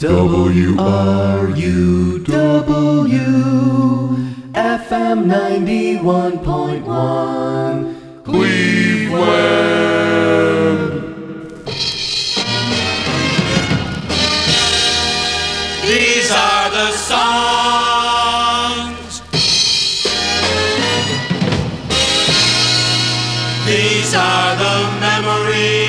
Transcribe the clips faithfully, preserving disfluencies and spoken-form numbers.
W R U W, F M ninety-one point one, Cleveland. These are the songs. These are the memories.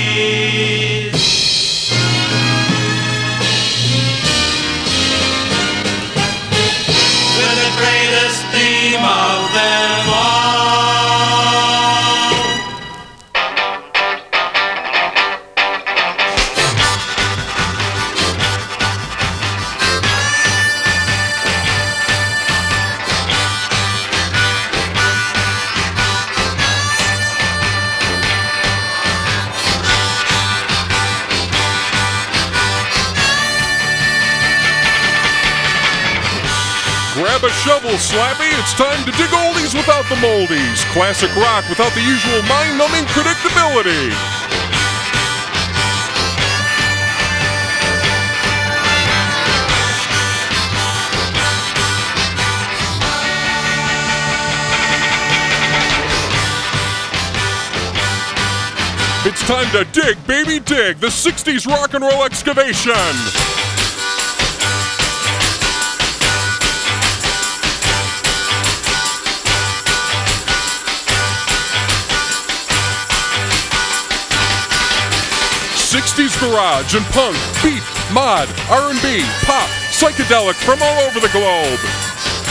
Shovel, Slappy, it's time to dig oldies without the moldies. Classic rock without the usual mind-numbing predictability. It's time to dig, baby, dig, the sixties rock and roll excavation. sixties garage and punk, beat, mod, R and B, pop, psychedelic from all over the globe.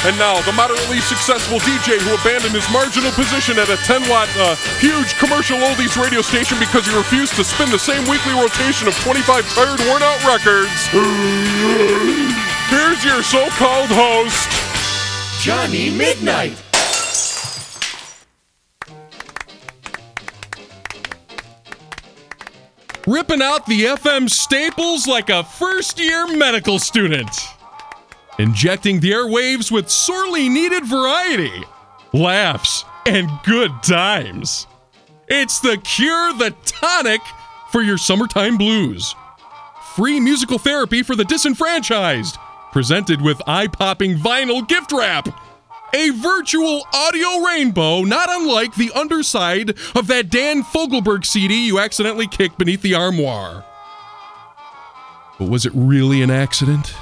And now, the moderately successful D J who abandoned his marginal position at a ten-watt, uh, huge commercial oldies radio station because he refused to spin the same weekly rotation of twenty-five tired, worn-out records. Here's your so-called host, Johnny Midnight. Ripping out the F M staples like a first-year medical student. Injecting the airwaves with sorely needed variety, laughs, and good times. It's the cure, the tonic for your summertime blues. Free musical therapy for the disenfranchised, presented with eye-popping vinyl gift wrap. A virtual audio rainbow, not unlike the underside of that Dan Fogelberg C D you accidentally kicked beneath the armoire. But was it really an accident?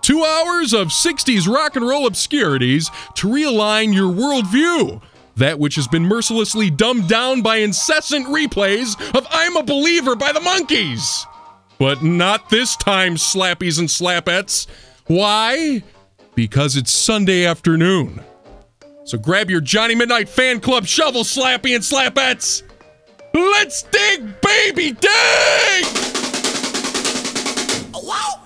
Two hours of sixties rock and roll obscurities to realign your worldview, that which has been mercilessly dumbed down by incessant replays of I'm a Believer by the Monkees. But not this time, Slappies and Slapettes. Why? Because it's Sunday afternoon. So grab your Johnny Midnight fan club shovel, Slappy and Slapettes. Let's dig, baby, dig! Wow!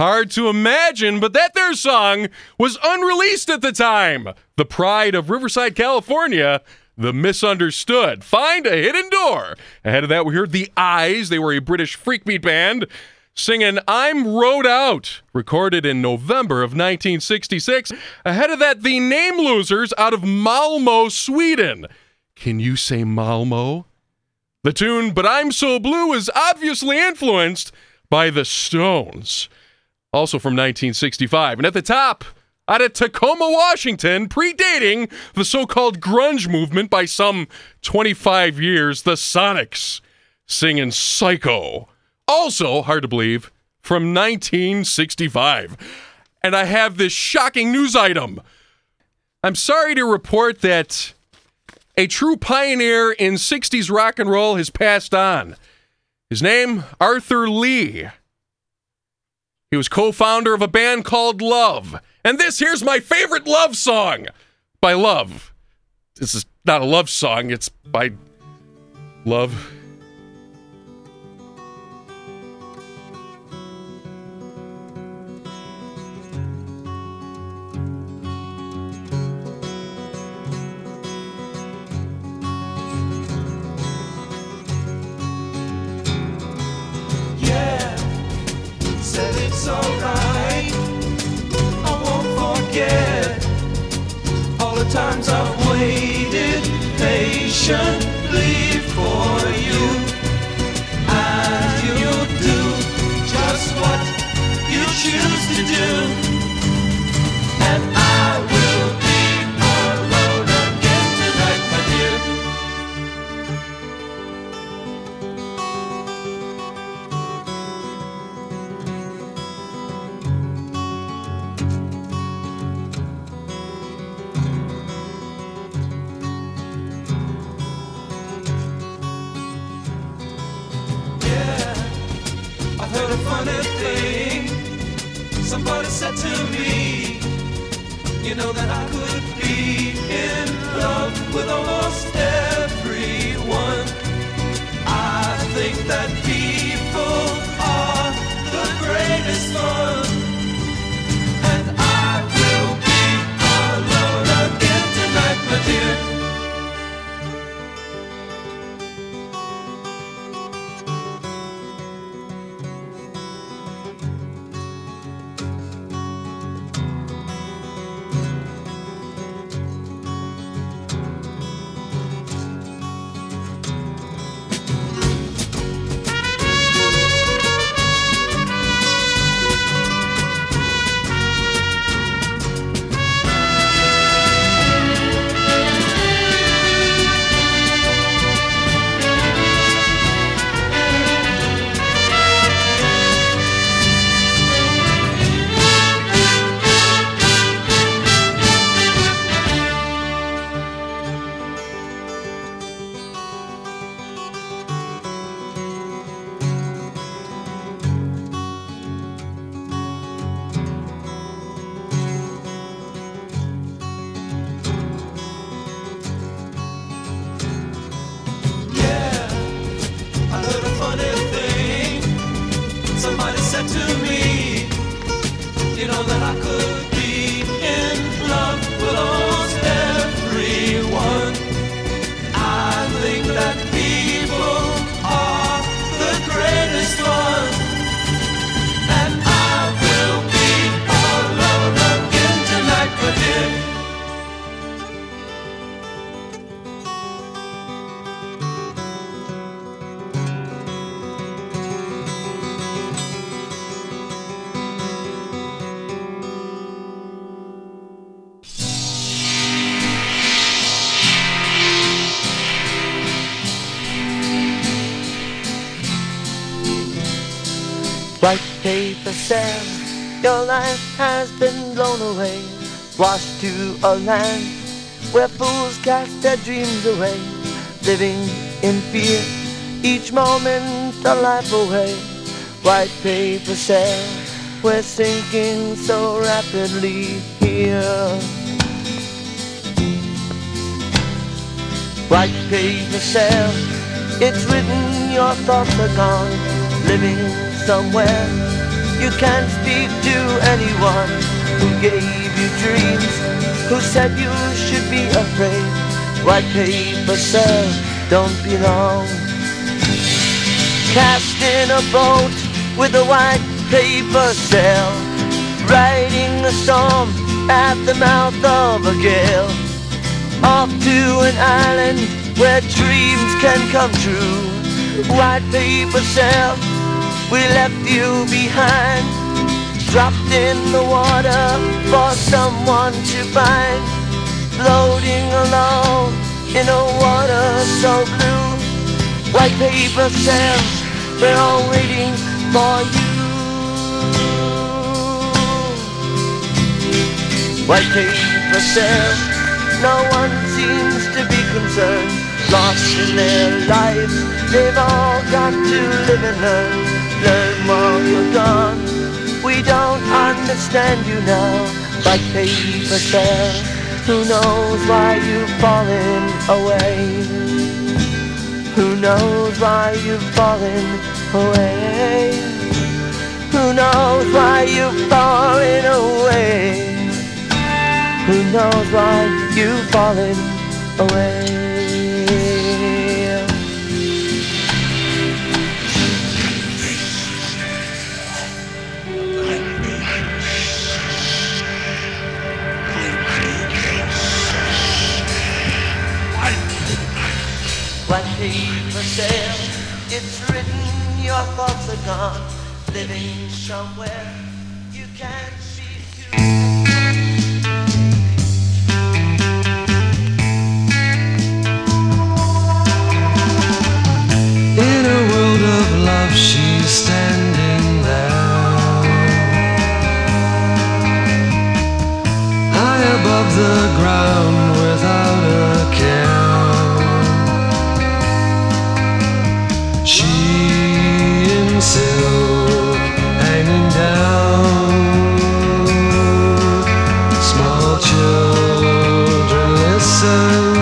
Hard to imagine, but that their song was unreleased at the time. The pride of Riverside, California, The Misunderstood. Find a hidden door. Ahead of that, we heard The Eyes. They were a British freakbeat band singing I'm Rode Out, recorded in November of nineteen sixty-six. Ahead of that, The Namelosers out of Malmö, Sweden. Can you say Malmö? The tune But I'm So Blue is obviously influenced by the Stones. Also from nineteen sixty-five. And at the top, out of Tacoma, Washington, predating the so-called grunge movement by some twenty-five years, the Sonics singing Psycho. Also, hard to believe, from nineteen sixty-five. And I have this shocking news item. I'm sorry to report that a true pioneer in sixties rock and roll has passed on. His name, Arthur Lee. He was co-founder of a band called Love. And this here's my favorite Love song by Love. This is not a love song, it's by Love. It's alright, I won't forget all the times I've waited patiently for you, and you'll do just what you choose to do, and I will be alone again tonight, my dear. Somebody said to me, you know that I could be in love with almost everyone. I think that people are the greatest fun, and I will be alone again tonight, my dear. Paper said, your life has been blown away, washed to a land where fools cast their dreams away, living in fear, each moment a life away. White paper said, we're sinking so rapidly here. White paper said, it's written your thoughts are gone, living somewhere You can't speak to anyone who gave you dreams, who said you should be afraid. White paper said don't belong. Cast in a boat with a white paper sail, riding a storm at the mouth of a gale, off to an island where dreams can come true. White paper sail, we left you behind, dropped in the water for someone to find, floating alone in a water so blue. White paper sail, we're all waiting for you. White paper sail, no one seems to be concerned. Lost in their life, they've all got to live and learn. Learn while you're gone, we don't understand you now. White paper sail, who knows why you've fallen away? Who knows why you've fallen away? Who knows why you've fallen away? Who knows why you've fallen away? White paper sail, it's written, your thoughts are gone, living somewhere you can't see through. In a world of love, she's standing there, high above the ground, without a care. She in silk, hanging down, small children listen.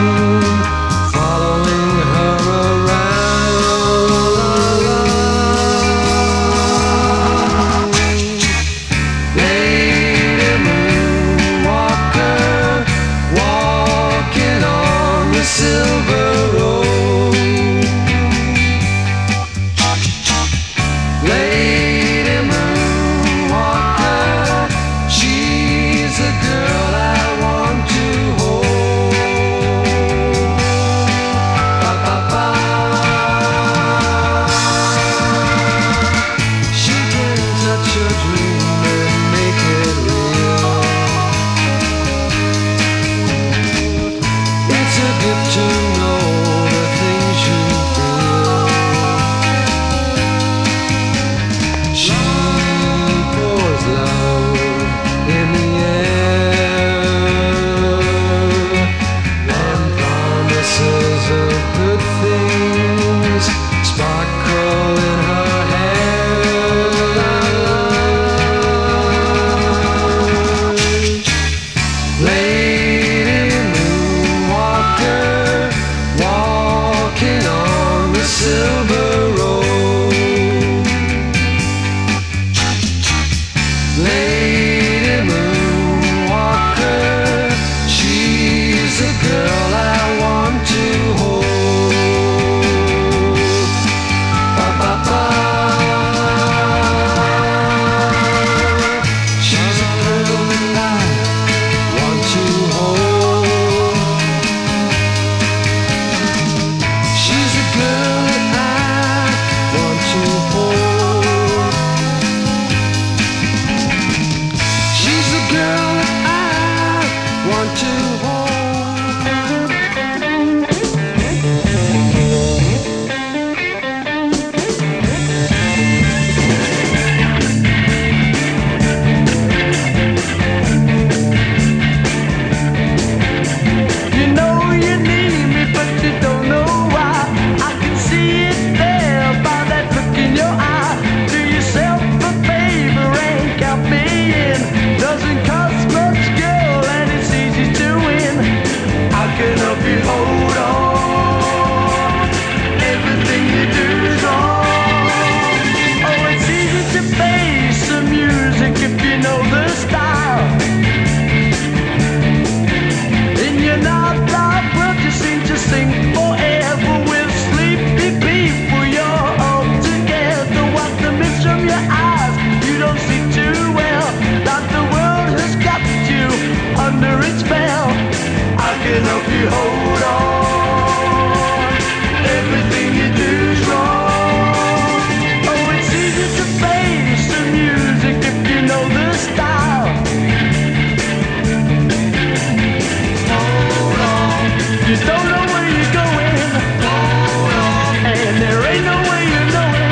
Doesn't cost much, girl, and it's easy to win. can help you hold on. Everything you do's wrong. Oh, it's easy to face the music if you know the style. Hold on, you don't know where you're going. Hold on, and there ain't no way you know it.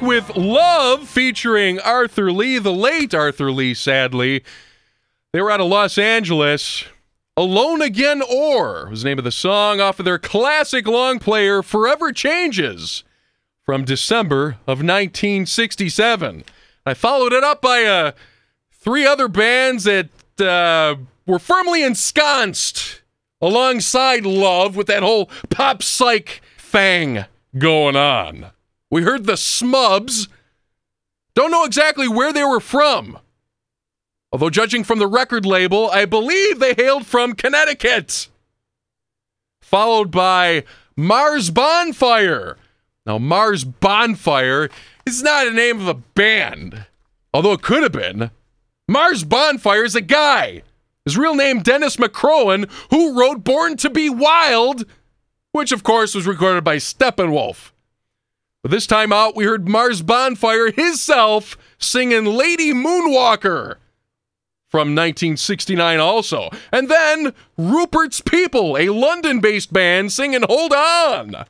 With Love, featuring Arthur Lee, the late Arthur Lee, sadly. They were out of Los Angeles. Alone Again Or was the name of the song off of their classic long player, Forever Changes, from December of nineteen sixty-seven. I followed it up by uh, three other bands that uh, were firmly ensconced alongside Love with that whole pop psych thing going on. We heard the Smubbs. Don't know exactly where they were from. Although judging from the record label, I believe they hailed from Connecticut. Followed by Mars Bonfire. Now, Mars Bonfire is not a name of a band, although it could have been. Mars Bonfire is a guy. His real name, Dennis McCrowan, who wrote Born to Be Wild, which, of course, was recorded by Steppenwolf. But this time out, we heard Mars Bonfire himself singing Lady Moonwalker from nineteen sixty-nine also. And then Rupert's People, a London-based band, singing Hold On.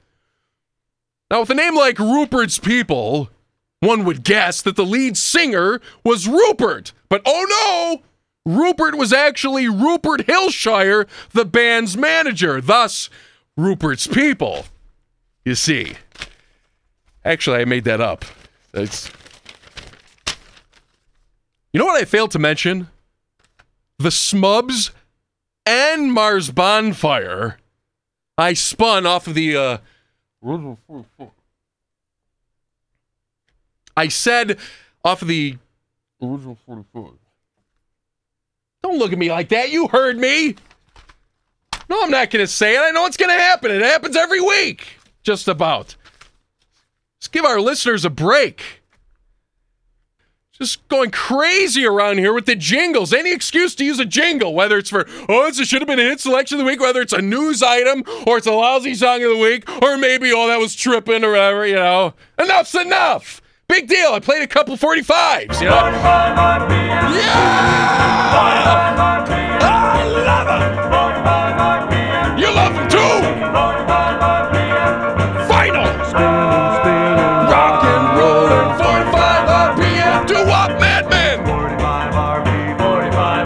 Now, with a name like Rupert's People, one would guess that the lead singer was Rupert. But oh no! Rupert was actually Rupert Hillshire, the band's manager. Thus, Rupert's People. You see... Actually, I made that up. It's... You know what I failed to mention? The Smubbs and Mars Bonfire I spun off of the... Uh... I said off of the... Don't look at me like that. You heard me. No, I'm not going to say it. I know it's going to happen. It happens every week. Just about. Let's give our listeners a break. Just going crazy around here with the jingles. Any excuse to use a jingle, whether it's for, oh, this should have been a hit selection of the week, whether it's a news item, or it's a lousy song of the week, or maybe, oh, that was tripping, or whatever, you know. Enough's enough. Big deal. I played a couple forty-fives, you know. forty-five, yeah! forty-five, I love them. You love them, too. Final. What, Madman? forty-five R B, forty-five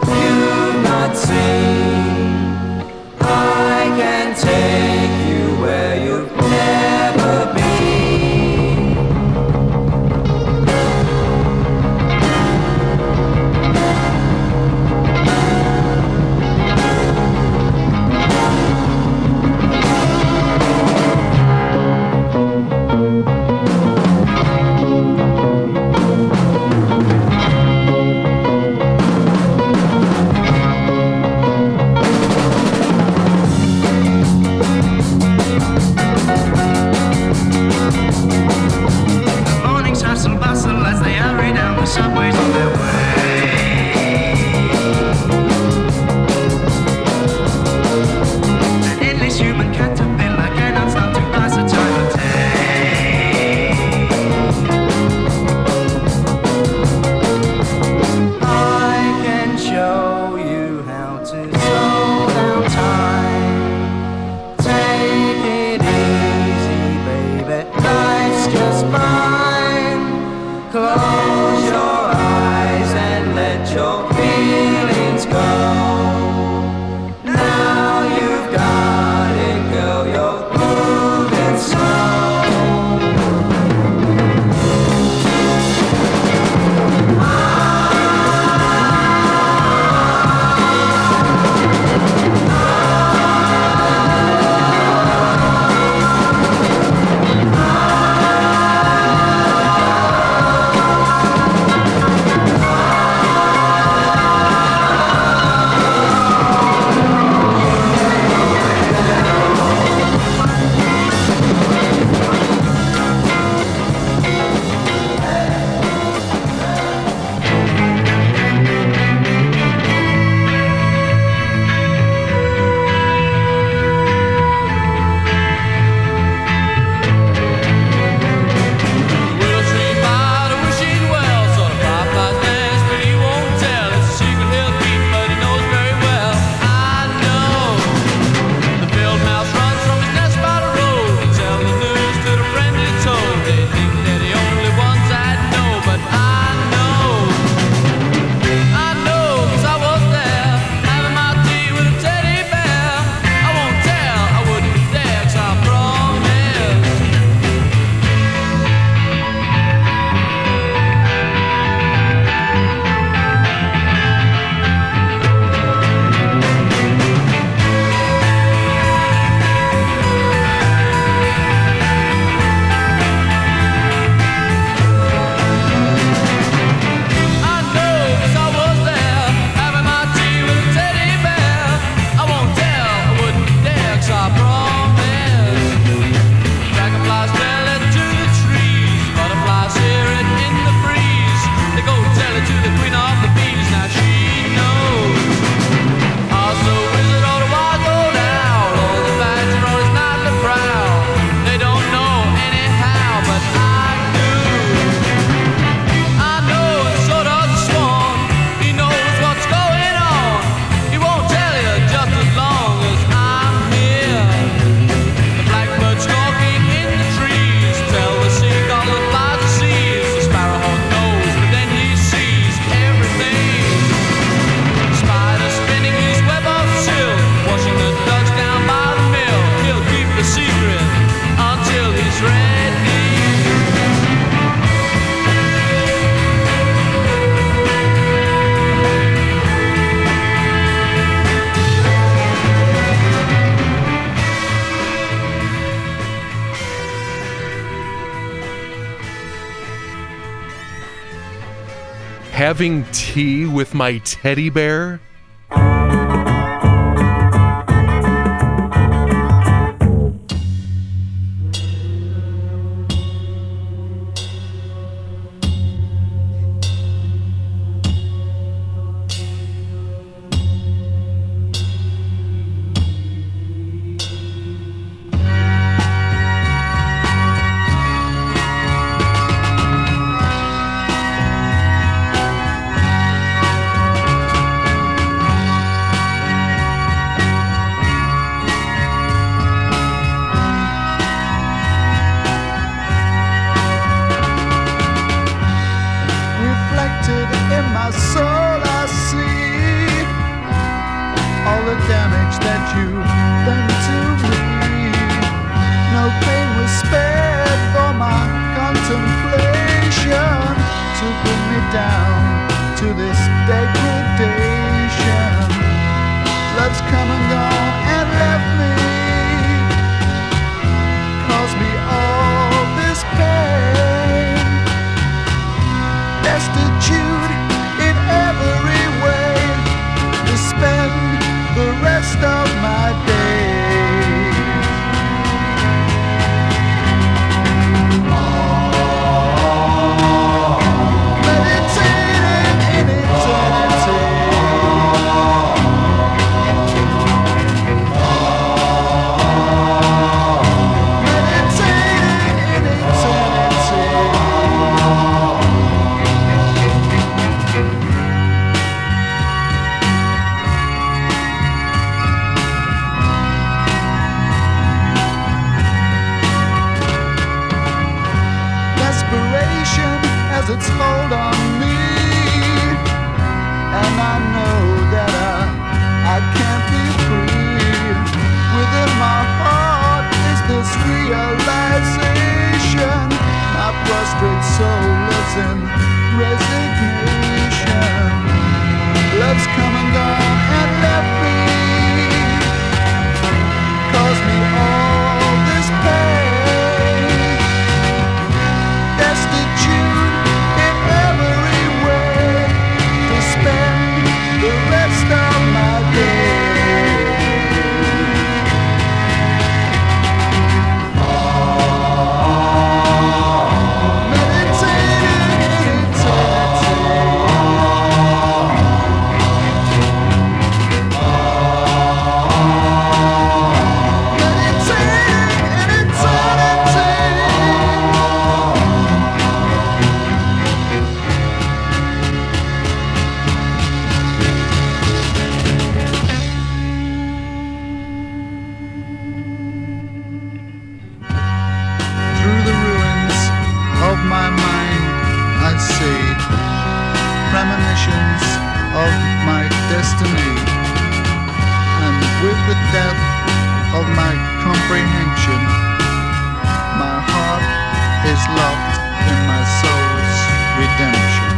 words you not seen. I can take you where you've never Having tea with my teddy bear? fashions of my destiny, and with the depth of my comprehension, my heart is locked in my soul's redemption.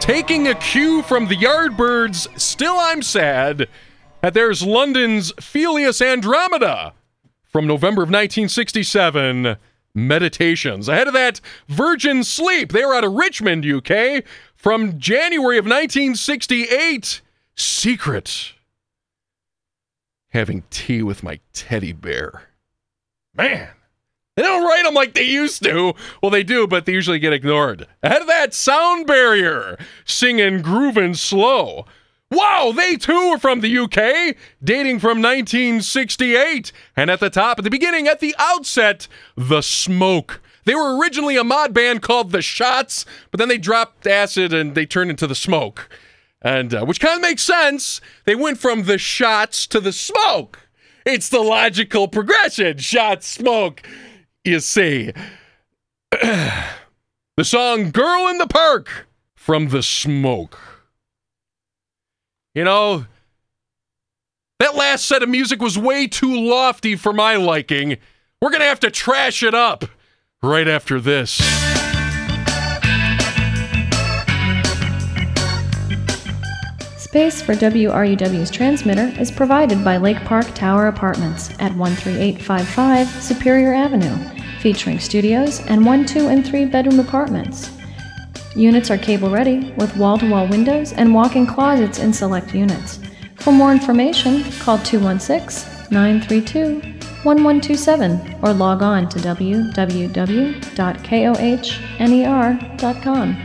Taking a cue from the Yardbirds, Still I'm Sad, and there's London's Felius Andromeda from November of nineteen sixty-seven, Meditations. Ahead of that, Virgin Sleep, they were out of Richmond, U K, from January of nineteen sixty-eight, Secret. Having tea with my teddy bear. Man. They don't write them like they used to. Well, they do, but they usually get ignored. Ahead of that, Sound Barrier, singing Groovin' Slow. Wow, they too are from the U K, dating from nineteen sixty-eight. And at the top, at the beginning, at the outset, The Smoke. They were originally a mod band called The Shots, but then they dropped acid and they turned into The Smoke. And uh, which kind of makes sense. They went from The Shots to The Smoke. It's the logical progression. Shots, smoke. You see, the song Girl in the Park from The Smoke. You know, that last set of music was way too lofty for my liking. We're going to have to trash it up right after this. Space for W R U W's transmitter is provided by Lake Park Tower Apartments at one three eight five five Superior Avenue, featuring studios and one, two, and three bedroom apartments. Units are cable ready with wall-to-wall windows and walk-in closets in select units. For more information, call two one six, nine three two, one one two seven or log on to w w w dot kohner dot com.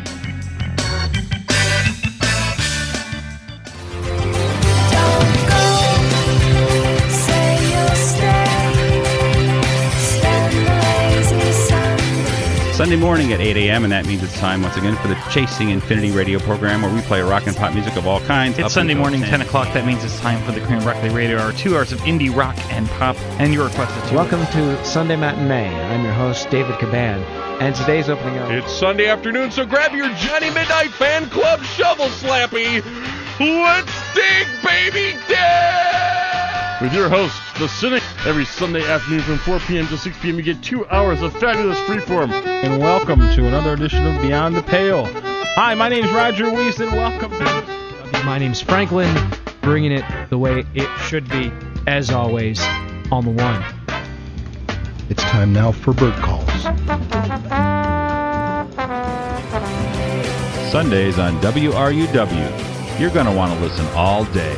Sunday morning at eight a.m., and that means it's time once again for the Chasing Infinity Radio program, where we play rock and pop music of all kinds. It's Sunday morning, ten o'clock. That means it's time for the Korean Rock Day Radio Hour, two hours of indie rock and pop, and your request is to welcome to Sunday Matinee. I'm your host, David Caban, and today's opening up. It's Sunday afternoon, so grab your Johnny Midnight Fan Club shovel slappy. Let's dig, baby, dig! With your host, The Cynic. Every Sunday afternoon from four p.m. to six p.m. you get two hours of fabulous freeform. And welcome to another edition of Beyond the Pale. Hi, my name's Roger Weiss, and welcome to... My name's Franklin, bringing it the way it should be, as always, on the one. It's time now for bird calls. Sundays on W R U W. You're going to want to listen all day.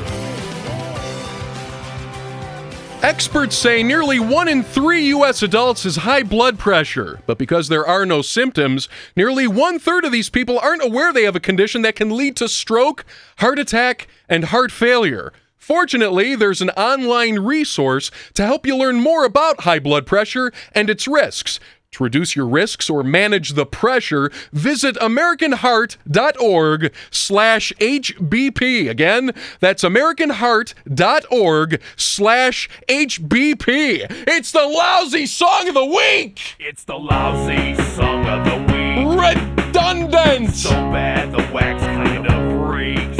Experts say nearly one in three U S adults has high blood pressure, but because there are no symptoms, nearly one-third of these people aren't aware they have a condition that can lead to stroke, heart attack, and heart failure. Fortunately, there's an online resource to help you learn more about high blood pressure and its risks. To reduce your risks or manage the pressure, visit americanheart.org slash HBP. Again, that's americanheart.org slash HBP. It's the lousy song of the week! It's the lousy song of the week. Redundant! So bad the wax kind of freaks.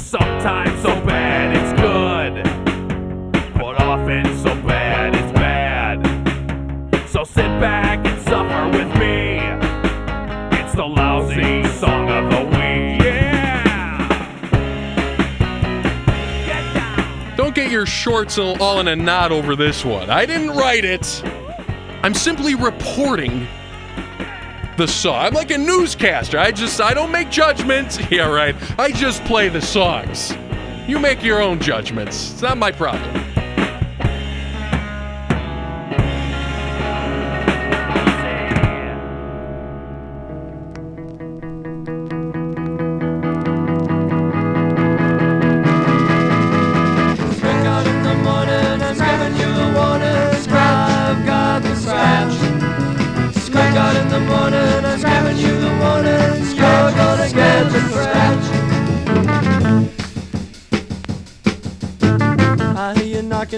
Sometimes so bad it's good, but often so bad it's bad. So sit back and suffer with me. It's the lousy song of the week. Yeah! Get down. Don't get your shorts all in a knot over this one. I didn't write it. I'm simply reporting the song. I'm like a newscaster. I just, I don't make judgments. Yeah, right. I just play the songs. You make your own judgments. It's not my problem.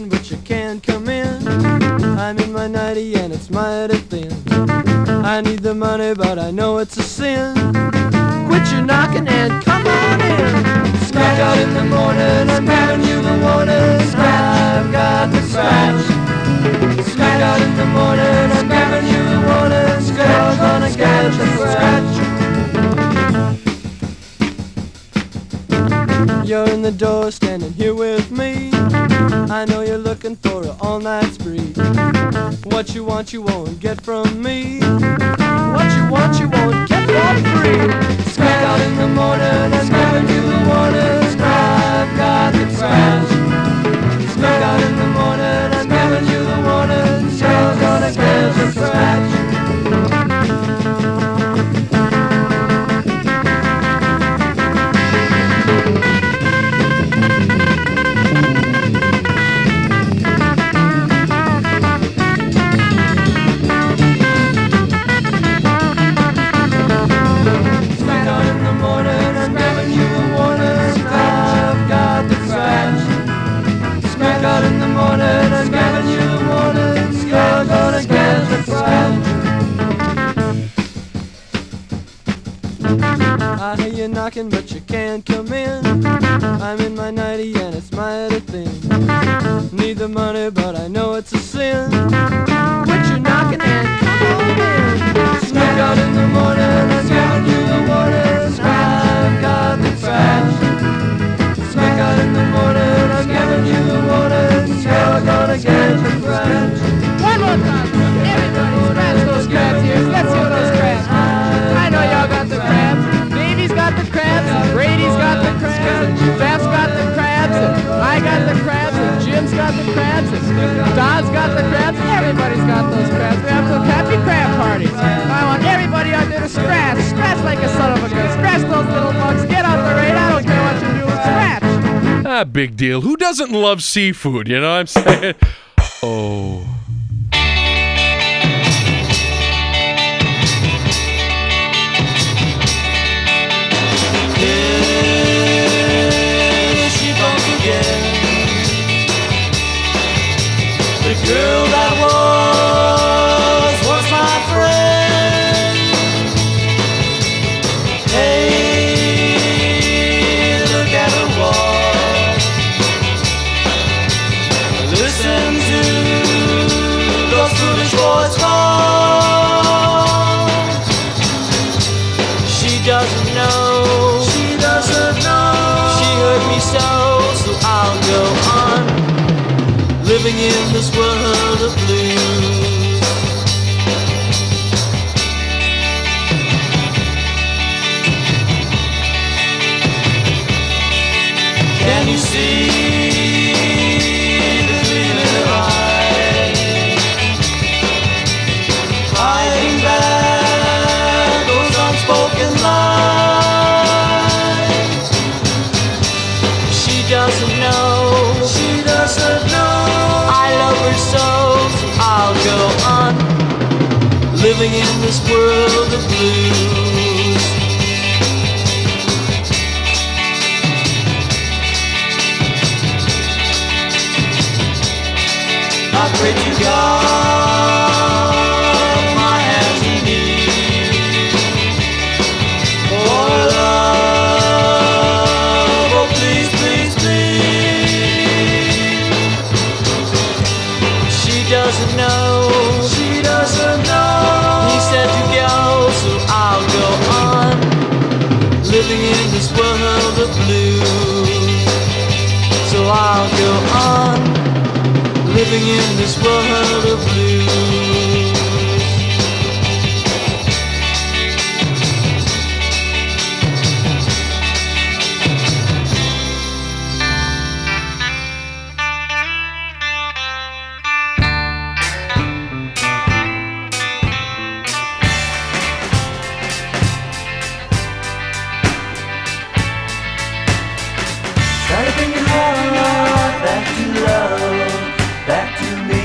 knocking, but you can't come in. I'm in my nightie and it's mighty thin. I need the money, but I know it's a sin. Quit your knocking and come on in. Scratch out in the morning, I'm giving you the warning. Scratch, I've got the scratch. Scratch out in the morning, I'm giving you the warning. Scratch, I'm gonna get the scratch. You're in the door, standing here with me. I know you're looking for an all-night spree. What you want, you won't get from me. What you want, you won't get for free. Scratch out in the morning, I'm giving you the warning. Scratch, I've got the scratch. Scratch out in the morning, I'm giving you the warning. Scratch, gonna get the scratch. I hear you knocking, but you can't come in. I'm in my nightie and it's mighty thin. Need the money, but I know it's a sin. Quit your knocking and come on in. Smack out in the morning, I'm giving you the water. I've got the scratch. Smack out in the morning, I'm giving you the water. You're gonna get the scratch. One more time, everybody scratch those crabs here. Let's hear those crabs. I know y'all got the crabs. Got the crabs, Brady's got the crabs, Beth's got the crabs, I got the crabs, and Jim's got the crabs, and Don's got the crabs, everybody's got those crabs. We have some happy crab parties. I want everybody out there to scratch, scratch like a son of a gun, scratch those little bugs, get off the raid, I don't care what you do, scratch. Ah, big deal. Who doesn't love seafood, you know what I'm saying? Oh... girl that was, was my friend. Hey, look at her walk. Listen to those foolish boys call. She doesn't know. She doesn't know. She hurt me so, so I'll go on. Living in this world of blues. Can you see the dream in her eyes? Hiding back those unspoken lies. She doesn't know. She doesn't know. So, so I'll go on living in this world of blues. I pray to God, my hands in need. For love, oh please, please, please. Doesn't know, she doesn't know. He said to go, so I'll go on living in this world of blues. So I'll go on living in this world of blues. Back to love, back to me.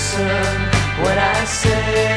listen when I say.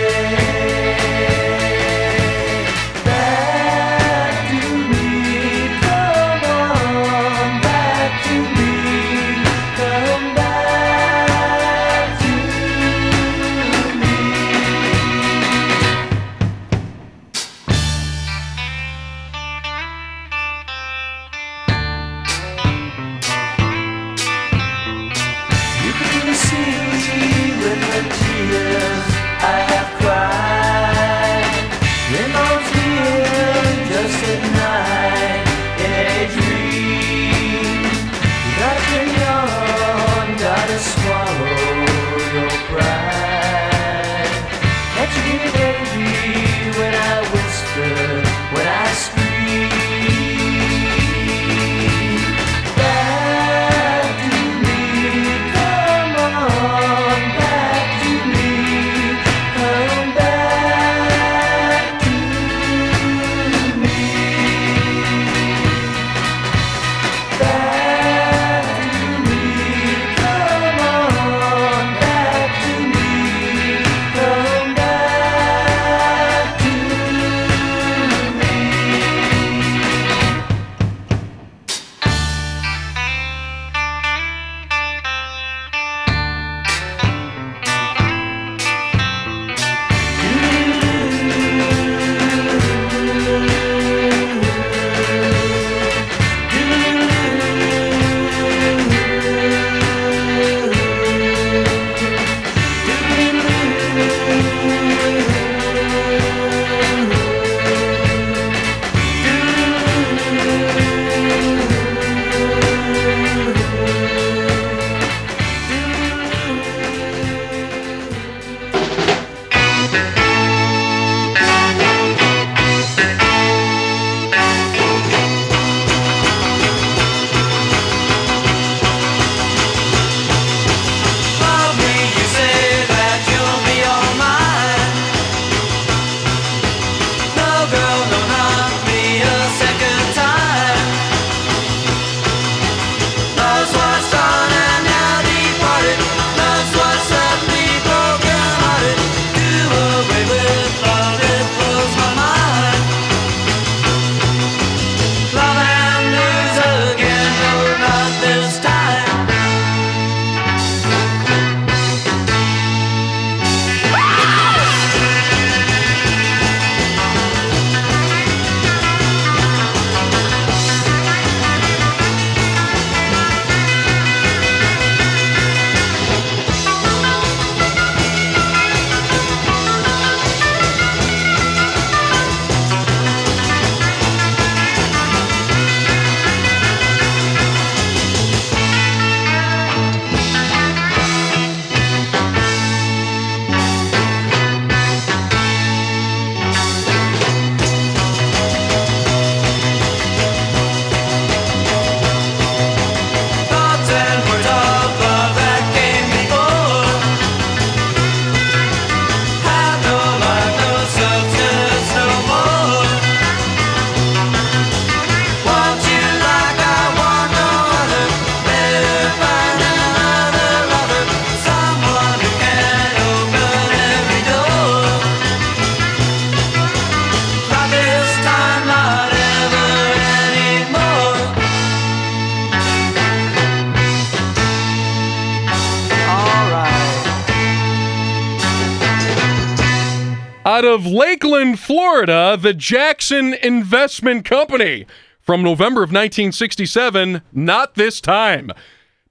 Of Lakeland, Florida, the Jackson Investment Company from November of nineteen sixty-seven, Not This Time.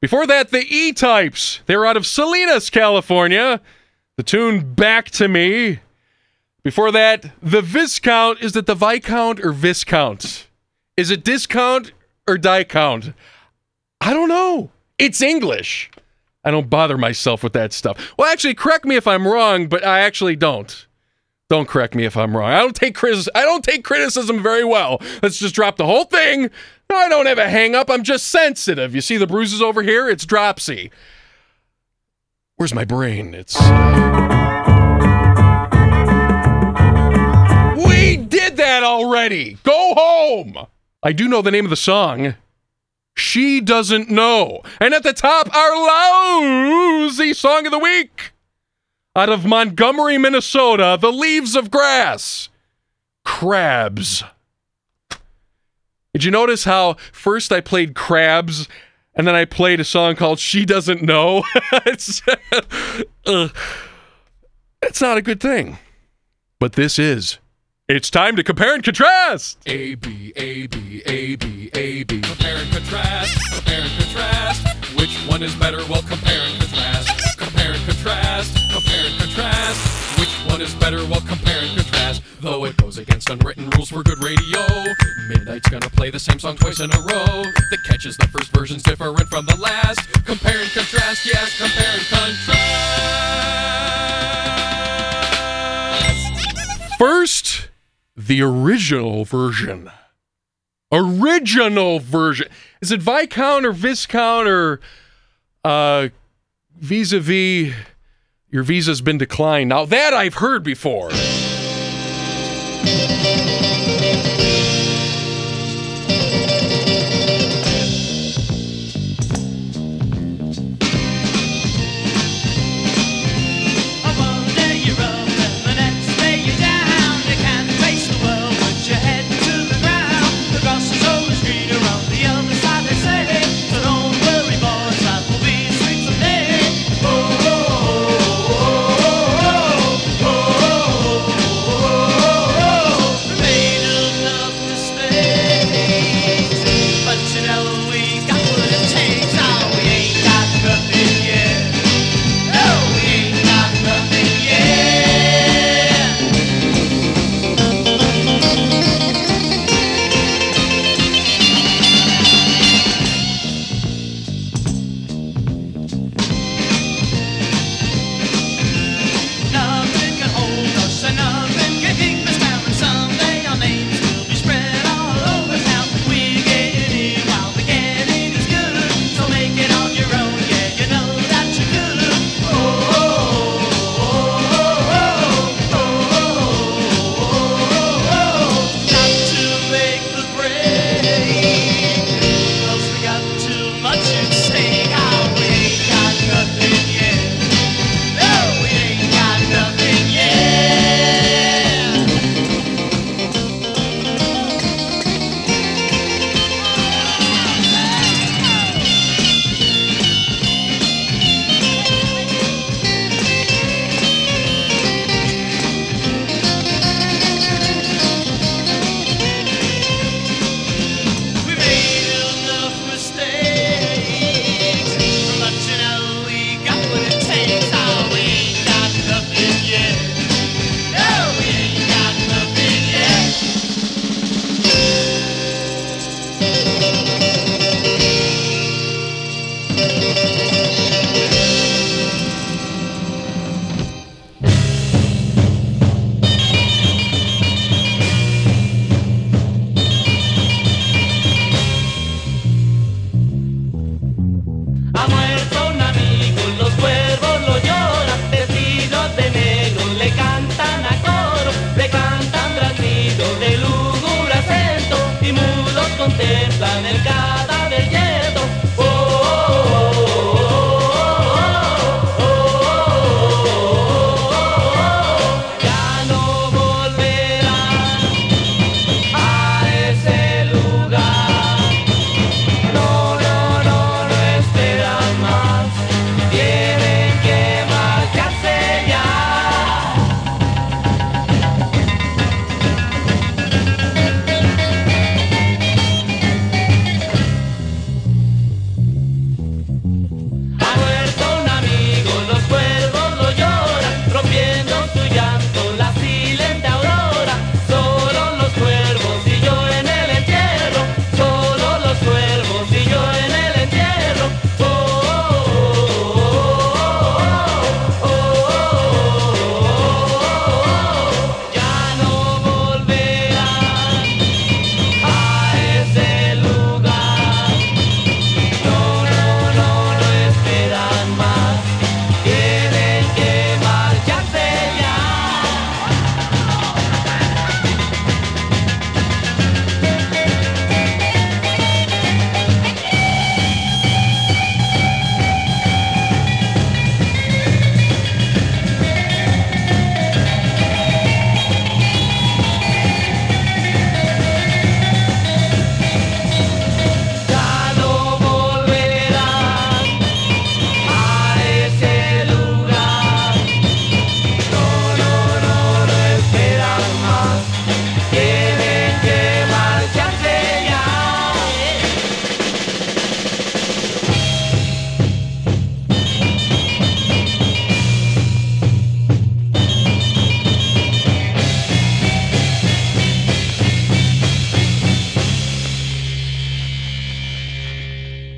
Before that, the E-Types. They're out of Salinas, California. The tune Back to Me. Before that, the Viscount. Is it the Viscount or Viscount? Is it discount or die count? I don't know. It's English. I don't bother myself with that stuff. Well, actually, correct me if I'm wrong, but I actually don't. Don't correct me if I'm wrong. I don't take criti- I don't take criticism very well. Let's just drop the whole thing. No, I don't have a hang-up. I'm just sensitive. You see the bruises over here? It's dropsy. Where's my brain? It's... We did that already. Go home. I do know the name of the song. She Doesn't Know. And at the top, our lousy song of the week. out of Montgomery, Minnesota, The Leaves of Grass. Crabs. Did you notice how first I played Crabs and then I played a song called She Doesn't Know? It's, uh, it's not a good thing. But this is. It's time to compare and contrast. A, B, A, B, A, B, A, B. Compare and contrast, compare and contrast. Which one is better? Well, compare and contrast. Compare and contrast, compare and contrast. Which one is better? Well, compare and contrast. Though it goes against unwritten rules for good radio. Midnight's gonna play the same song twice in a row. The catch is the first version's different from the last. Compare and contrast, yes, compare and contrast. First... the original version. Original version. Is it Viscount or Viscount or uh, vis-a-vis your visa's been declined? Now that I've heard before.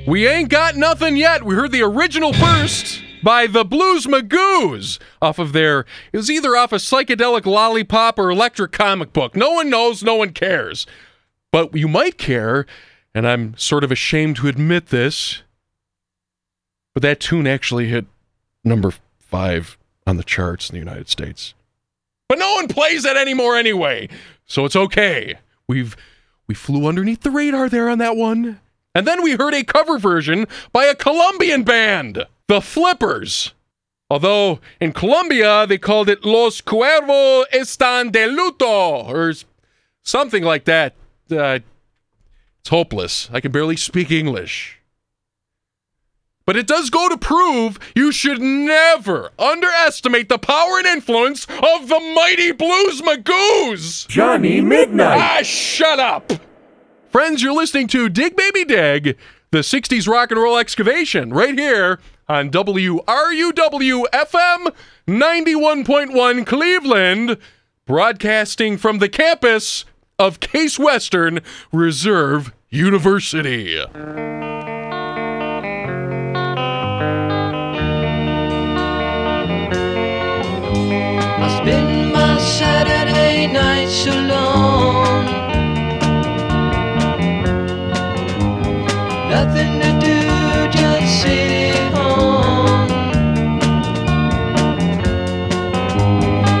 We Ain't Got Nothing Yet. We heard the original first by the Blues Magoos off of their, it was either off a Psychedelic Lollipop or Electric Comic Book. No one knows, no one cares. But you might care, and I'm sort of ashamed to admit this, but that tune actually hit number five on the charts in the United States. But no one plays that anymore anyway, so it's okay. We've we flew underneath the radar there on that one. And then we heard a cover version by a Colombian band, the Flippers. Although in Colombia they called it Los Cuervos Están de Luto, or something like that. Uh, it's hopeless. I can barely speak English. But it does go to prove you should never underestimate the power and influence of the mighty Blues Magoos! Johnny Midnight! Ah, shut up! Friends, you're listening to Dig Baby Dig, the sixties rock and roll excavation, right here on W R U W F M ninety-one point one Cleveland, broadcasting from the campus of Case Western Reserve University. Spend my Saturday nights alone. Nothing to do, just sitting home.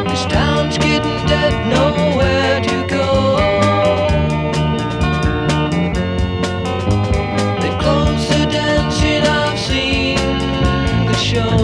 This town's getting dead, nowhere to go. They close the dancing, I've seen the show.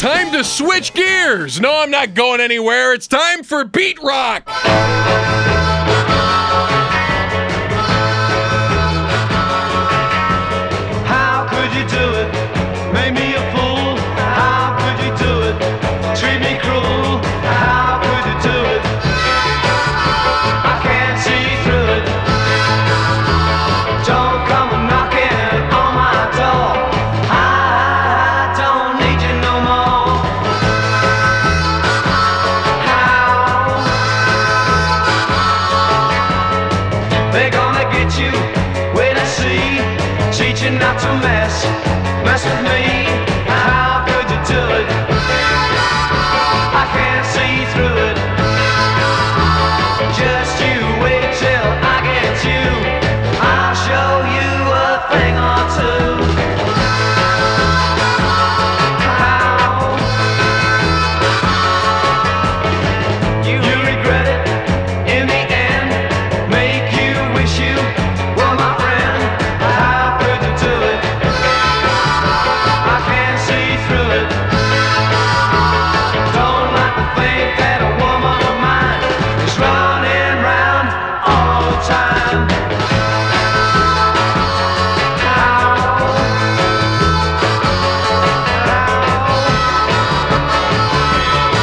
time to switch gears. No, I'm not going anywhere. It's time for Beat Rock. How could you do it? Make me a fool. How could you do it? Treat me cruel. How could you do it? I can't see through it. Don't come knocking on my door. I don't need you no more. How? They're gonna get you. Wait and see. Teach you not to mess. Mess with me. How could you do it? I can't see through it. Just you wait till I get you. I'll show you a thing or two. How? You regret it in the end. Make you wish you were my friend. How could you do it? I can't see through it. Don't like to think that a woman of mine is running round all the time. How could you do it? Make me a fool. How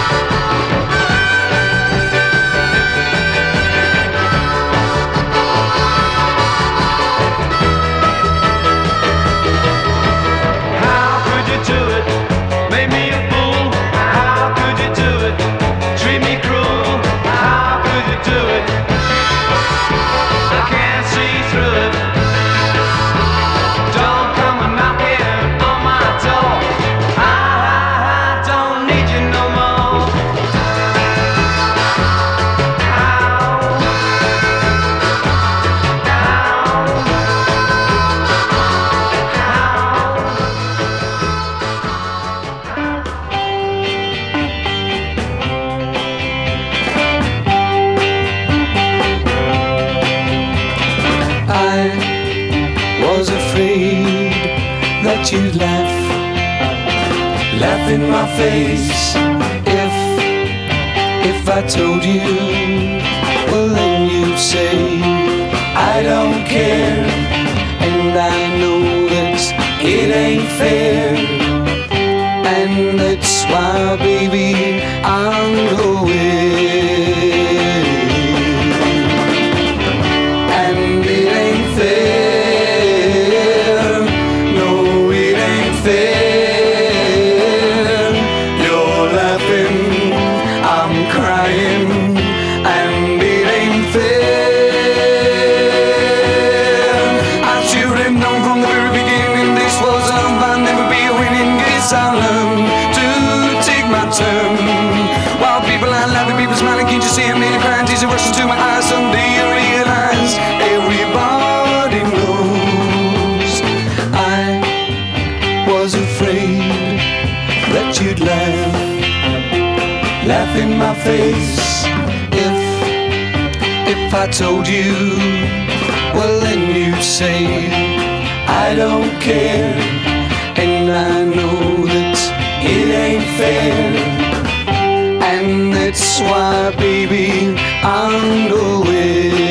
could you do it? Treat me cruel. How could you do it? I can't see through it. Don't come a knocking on my door. I, I don't need you no more. How? How? How? I was afraid that you'd laugh, laugh in my face. If, if I told you, well then you'd say, I don't care. And I know that it ain't fair. And that's why, baby, I'm going. And it ain't fair. No, it ain't fair. You're laughing, I'm crying. And it ain't fair. I should have known from the very beginning this was a I'll never be a winning. Guess I learned to take my turn. While people are laughing, people smiling, can't you see I'm nearly crying? Tears are rushing to my eyes. Someday you realize everybody knows. I was afraid that you'd laugh, laugh in my face. If, if I told you, well then you'd say, I don't care. And I know that it ain't fair. And that's why, baby, I'm going.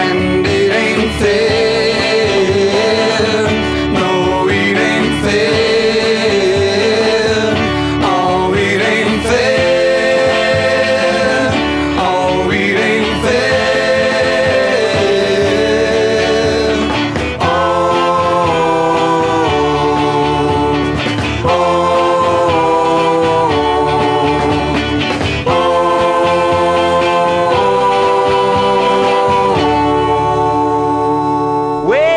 And it ain't fair. No, it ain't fair. Oh, it ain't fair. Oh, it ain't fair. Oh, oh, oh. Well,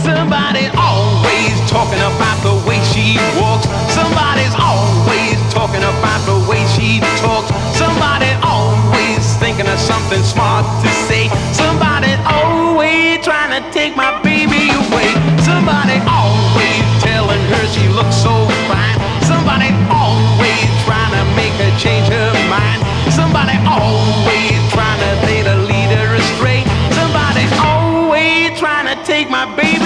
somebody always talking about the way she walks. Somebody's always talking about the way she talks. Somebody always thinking of something smart to say. Somebody always trying to take my baby away. Somebody always telling her she looks so fine. Somebody always trying to make her change her mind. Somebody always trying to lead her astray. Somebody always trying to take my baby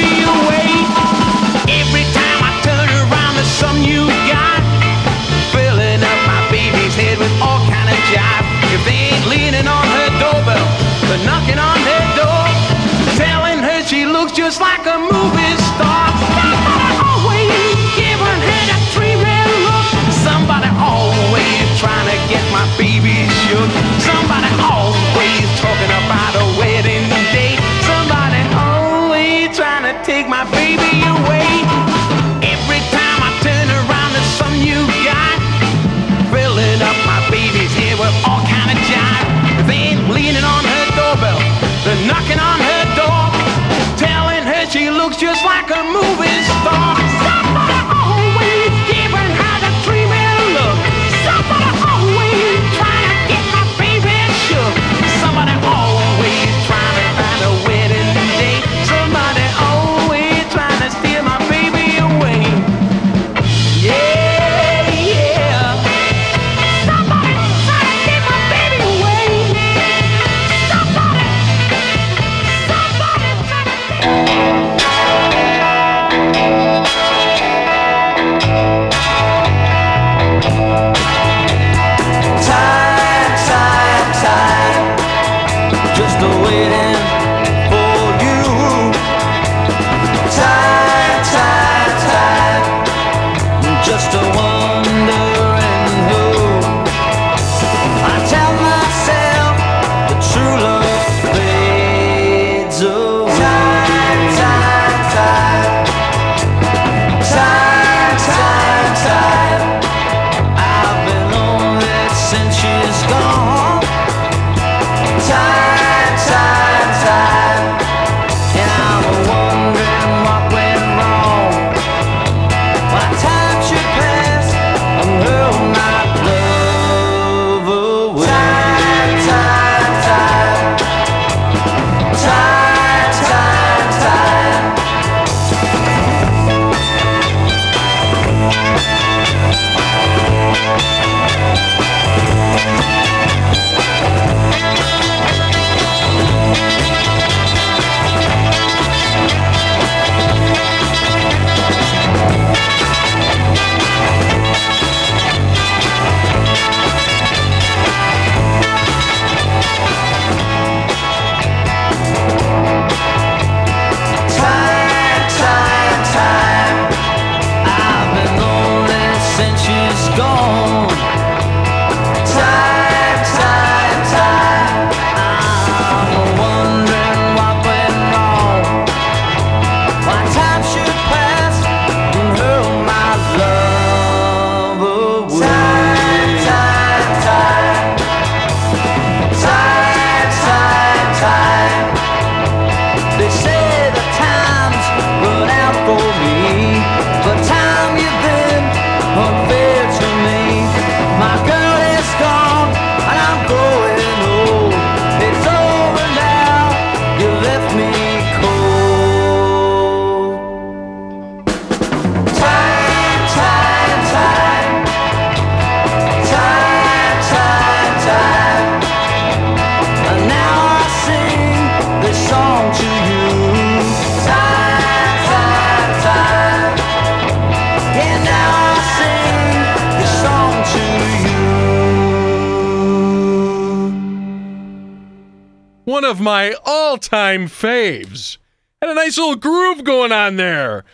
One of my all-time faves. Had a nice little groove going on there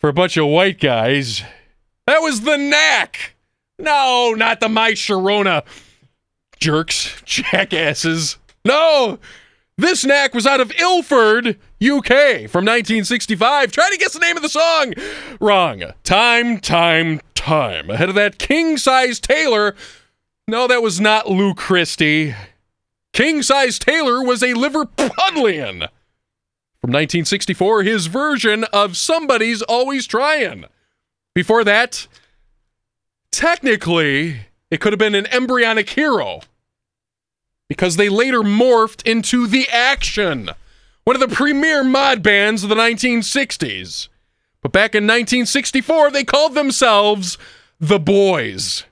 for a bunch of white guys. That was the Knack. No, not the My Sharona. Jerks, jackasses. No, this Knack was out of Ilford, U K from nineteen sixty-five. Try to guess the name of the song. Wrong. Time, time, time. Ahead of that, King Size Taylor. No, that was not Lou Christie. King Size Taylor was a Liverpudlian. From nineteen sixty-four, his version of Somebody's Always Trying. Before that, technically, it could have been an embryonic hero because they later morphed into The Action, one of the premier mod bands of the nineteen sixties. But back in nineteen sixty-four, they called themselves The Boys.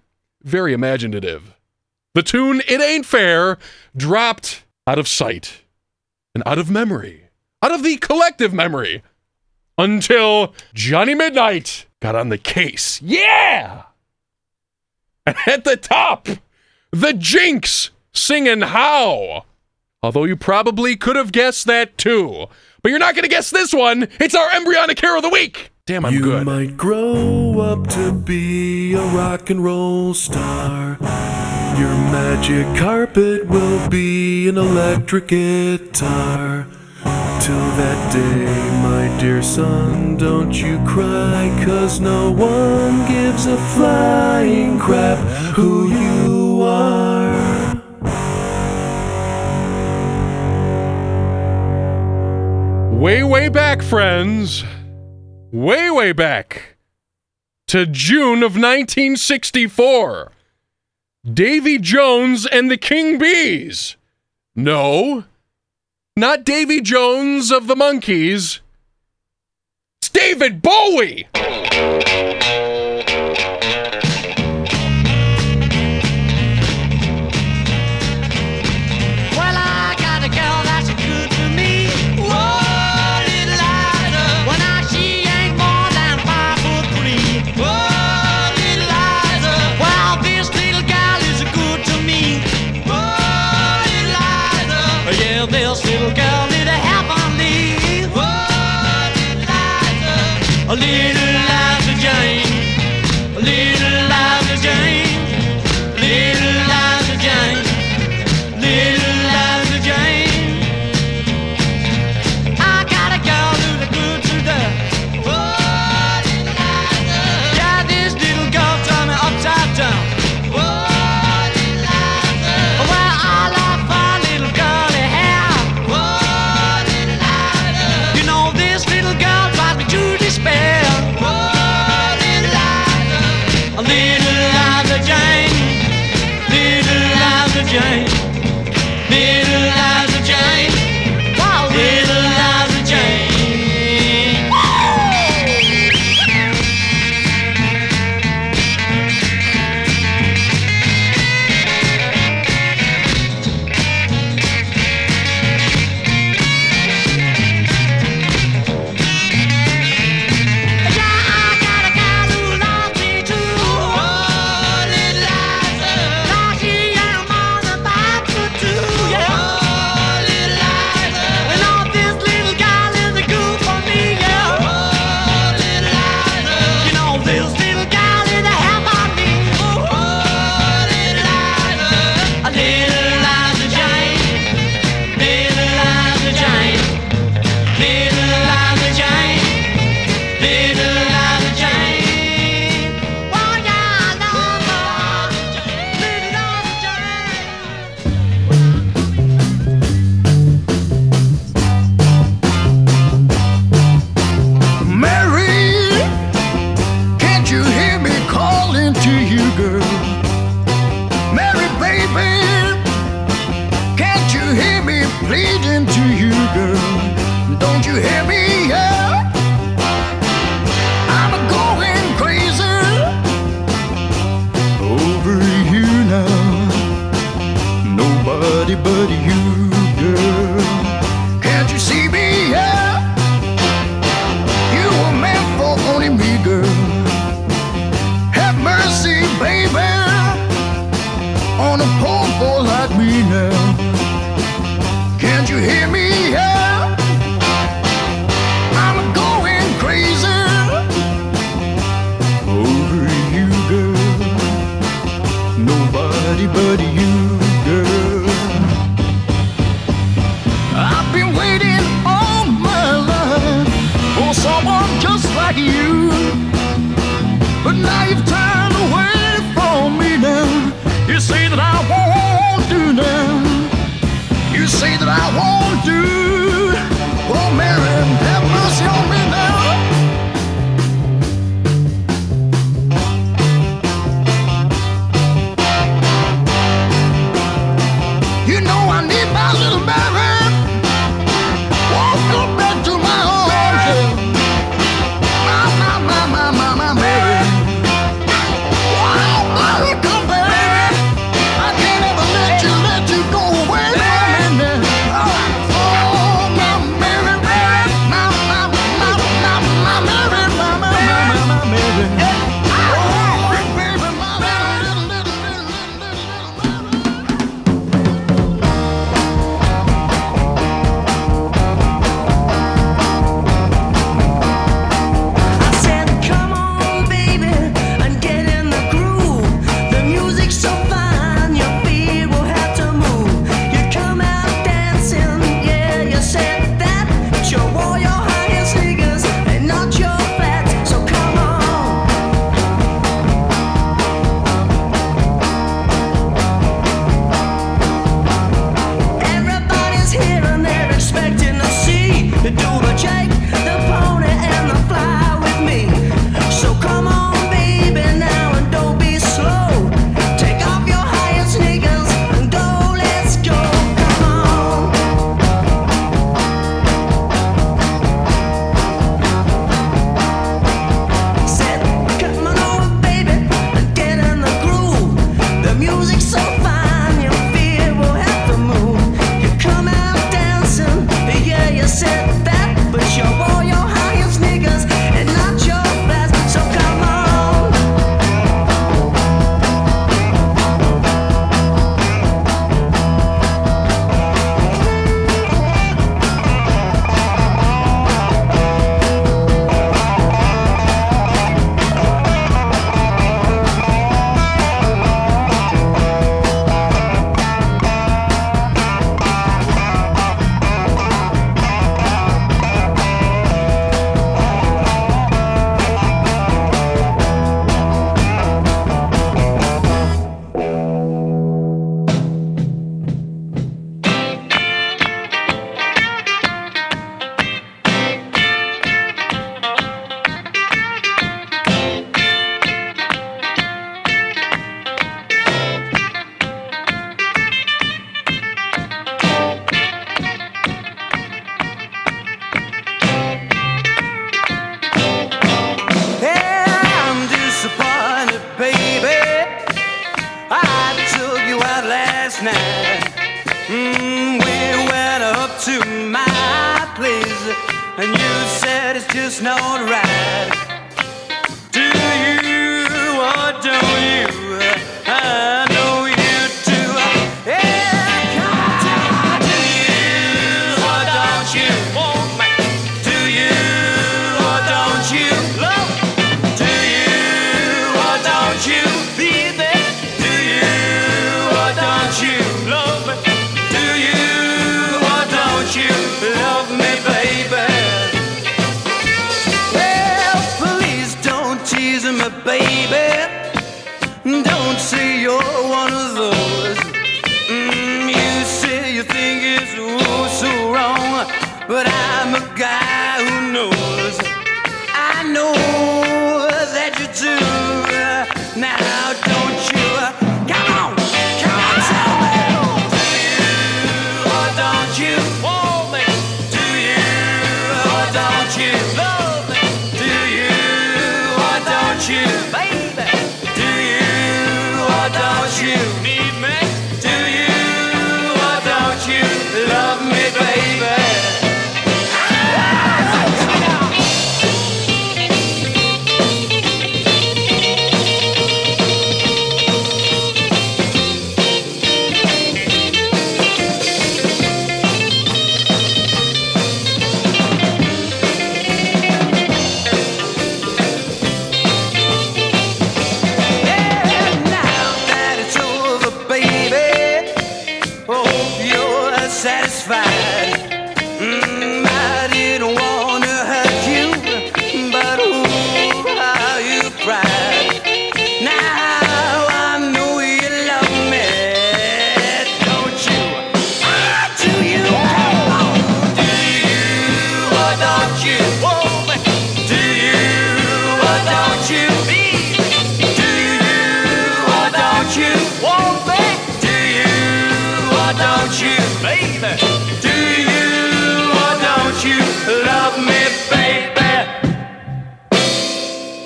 Very imaginative. The tune, It Ain't Fair, dropped out of sight and out of memory, out of the collective memory, until Johnny Midnight got on the case. Yeah! And at the top, the Jinx singing How. Although you probably could have guessed that too. But you're not going to guess this one. It's our Embryonic Hero of the Week. Damn, I'm you good. You might grow up to be a rock and roll star. Your magic carpet will be an electric guitar. till that day, my dear son, don't you cry, 'cause no one gives a flying crap who you are. Way, way back, friends. Way, way back to June of nineteen sixty-four. Davy Jones and the King Bees. No, not Davy Jones of the Monkees. It's David Bowie! Pleading to you, girl, don't you hear me? Yeah? is no right. Do you or don't you? I know you do. Yeah, come on. Do you or don't you want me? Do you or don't you love me? Do you or don't you be there? Do you or don't you love me? Do you or don't you love me, baby? Baby, don't say you're one of those. Mm, you say you think it's oh so wrong, but I'm a guy who knows. I know that you do. Now don't you? Come on, come on, tell me. Do you or don't you want me? Do you or don't you love me? Do you or don't you? Don't you need me? Do you or don't you love me, baby?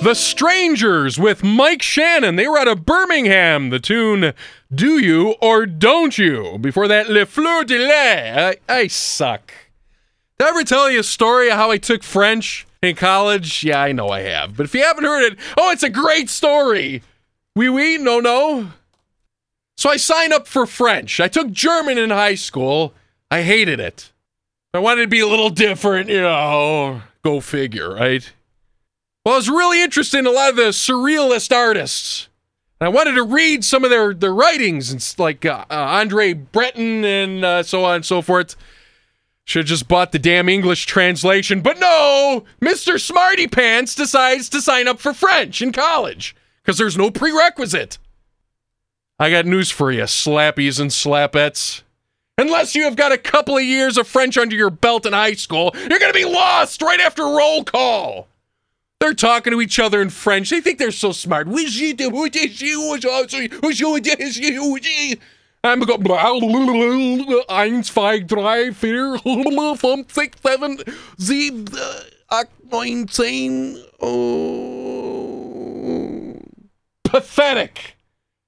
The Strangers with Mike Shannon. They were out of Birmingham. The tune, Do You or Don't You? Before that, Le Fleur de Lais. I, I suck. Did I ever tell you a story of how I took French in college? Yeah, I know I have. But if you haven't heard it, oh, it's a great story. Oui, oui, no, no. So I signed up for French. I took German in high school. I hated it. I wanted to be a little different, you know. Go figure, right? Well, I was really interested in a lot of the surrealist artists. And I wanted to read some of their, their writings, it's like uh, uh, Andre Breton and uh, so on and so forth. Should have just bought the damn English translation. But no, Mister Smarty Pants decides to sign up for French in college because there's no prerequisite. I got news for you, slappies and slapettes. Unless you have got a couple of years of French under your belt in high school, you're going to be lost right after roll call. They're talking to each other in French. They think they're so smart. I'm going, pathetic.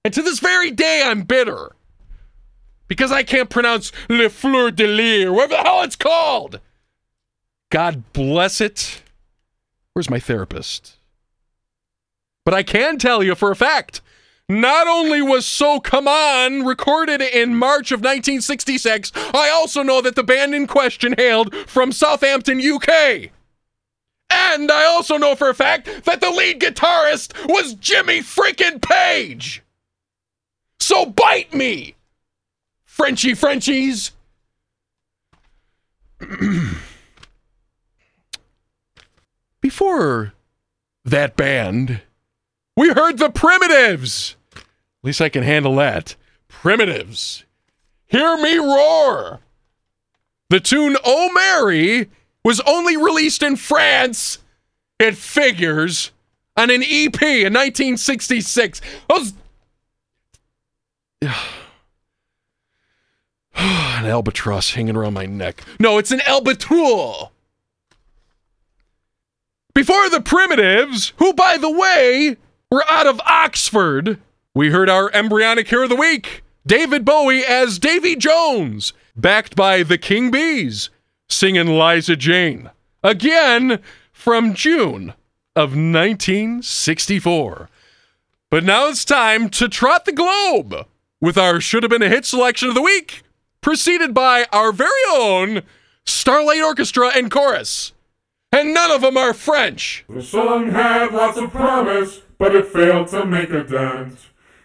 And to this very day, I'm bitter. Because I can't pronounce Le Fleur de Lis, whatever the hell it's called. God bless it. Where's my therapist? But I can tell you for a fact, not only was So Come On recorded in March of nineteen sixty-six, I also know that the band in question hailed from Southampton, U K. And I also know for a fact that the lead guitarist was Jimmy freaking Page. So bite me, Frenchie Frenchies. Before that band, we heard The Primitives. At least I can handle that. Primitives. Hear Me Roar. The tune Oh Mary was only released in France, it figures, on an E P in nineteen sixty-six. Those... an albatross hanging around my neck. No, it's an albatross. Before The Primitives, who, by the way, were out of Oxford, we heard our embryonic hero of the week, David Bowie as Davy Jones, backed by the King Bees, singing Liza Jane. Again, from June of nineteen sixty-four. But now it's time to trot the globe with our Should Have Been a Hit selection of the week, preceded by our very own Starlight Orchestra and Chorus. And none of them are French. The song had lots of promise, but it failed to make a dent.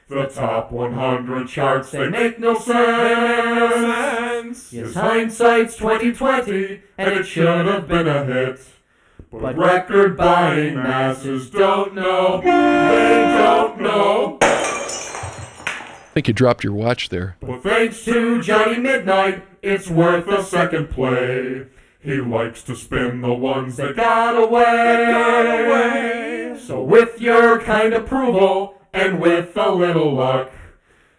The top one hundred charts, they make no sense. Make no sense. Yes, hindsight's twenty twenty, and it should have been a hit. But record-buying masses don't know. They don't know. I think you dropped your watch there. But thanks to Johnny Midnight, it's worth a second play. He likes to spin the ones that got away. Got away. So with your kind approval and with a little luck,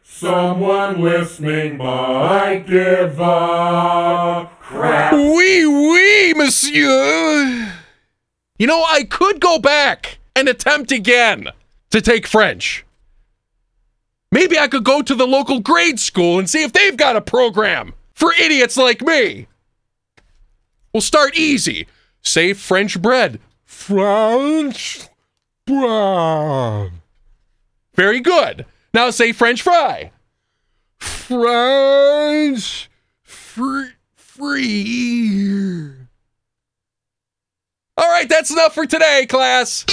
someone listening might give a crap. Oui, oui, monsieur. You know, I could go back and attempt again to take French. Maybe I could go to the local grade school and see if they've got a program for idiots like me. We'll start easy. Say French bread. French bread. Very good. Now say French fry. French free. free. All right, that's enough for today, class.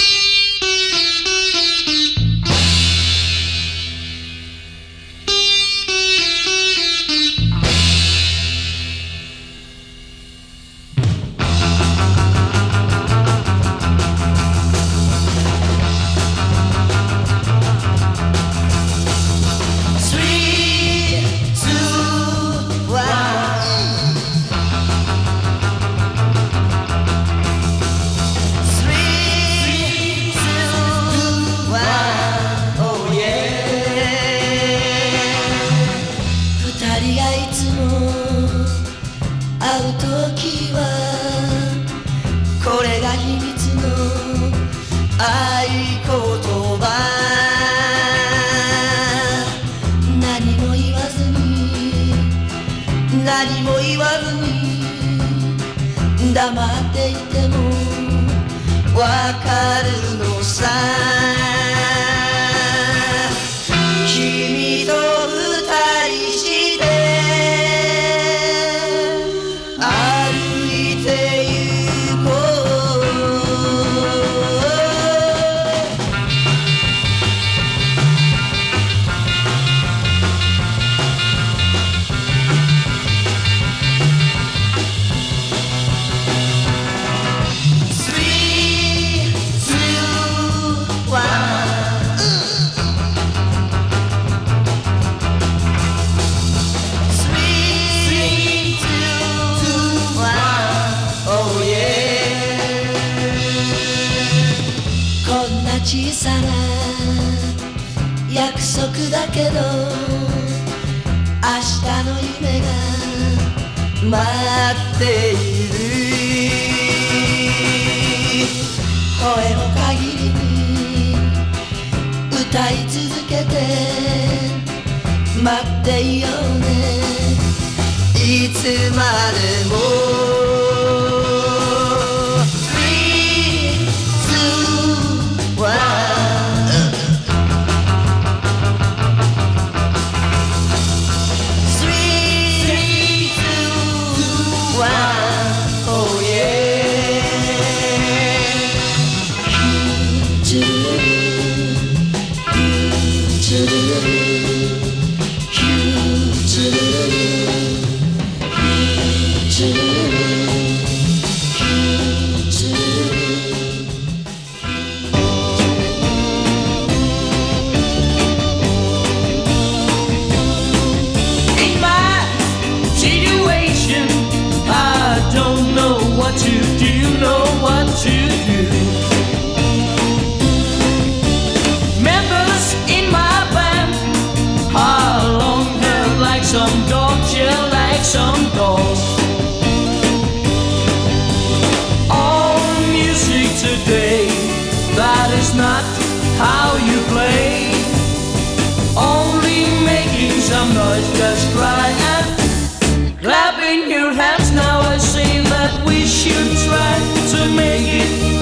Clapping your hands now, I say that we should try to make it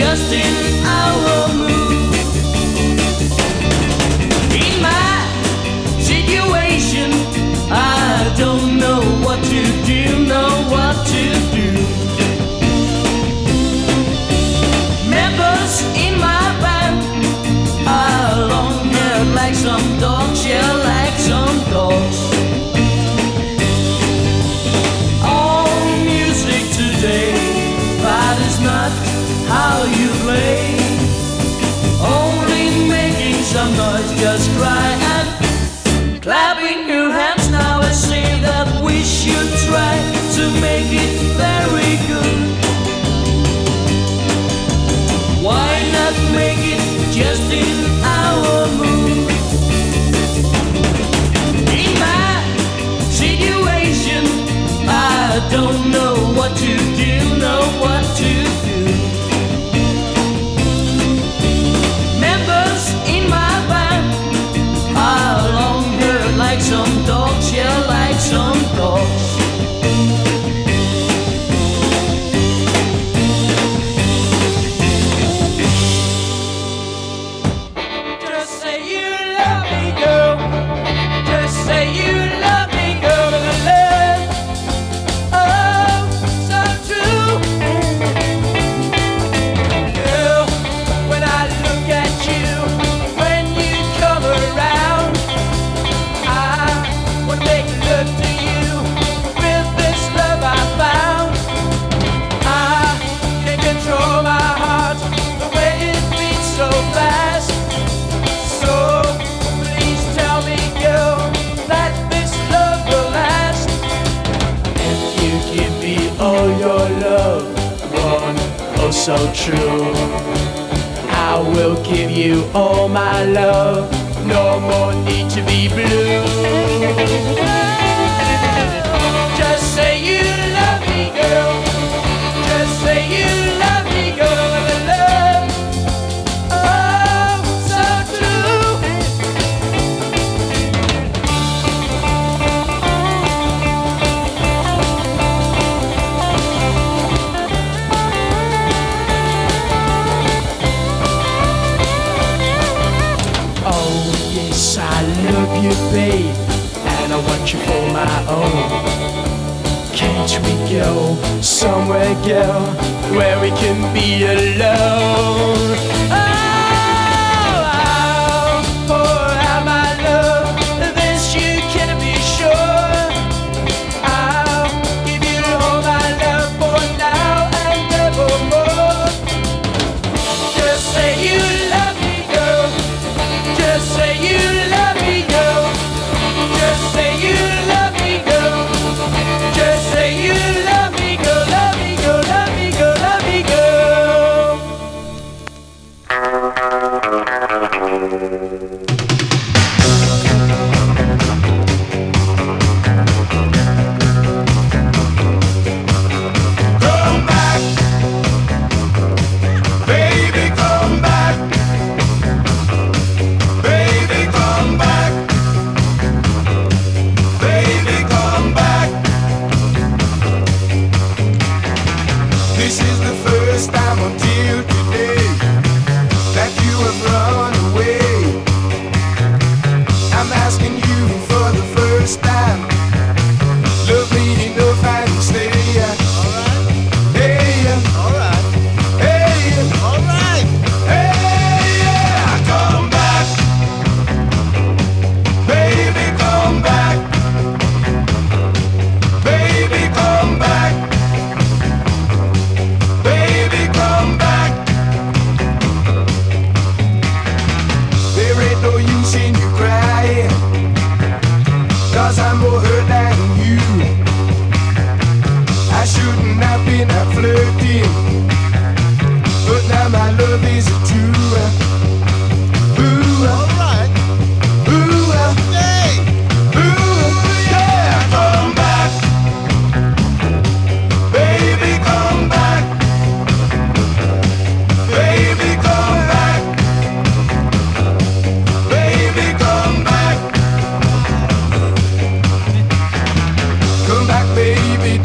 just in our mood. In my situation, I don't know what to do, know what to do. Members in my band are long haired like some dogs, yeah, like some dogs. How you play, only making some noise, just cry and clapping your hands. Now I say that we should try to make it very good. Why not make it just in our mood? In my situation, I don't know what to do, know what to do. Some dogs, yeah, like some dogs. So true, I will give you all my love, no more need to be blue. Just say you love me, girl, just say you love me, girl. Babe, and I want you for my own. Can't we go somewhere, girl, where we can be alone? Oh, I'll pour out my love, this you can be sure. I'll give you all my love for now and evermore. Just say you love me, girl. Just say you love me, girl.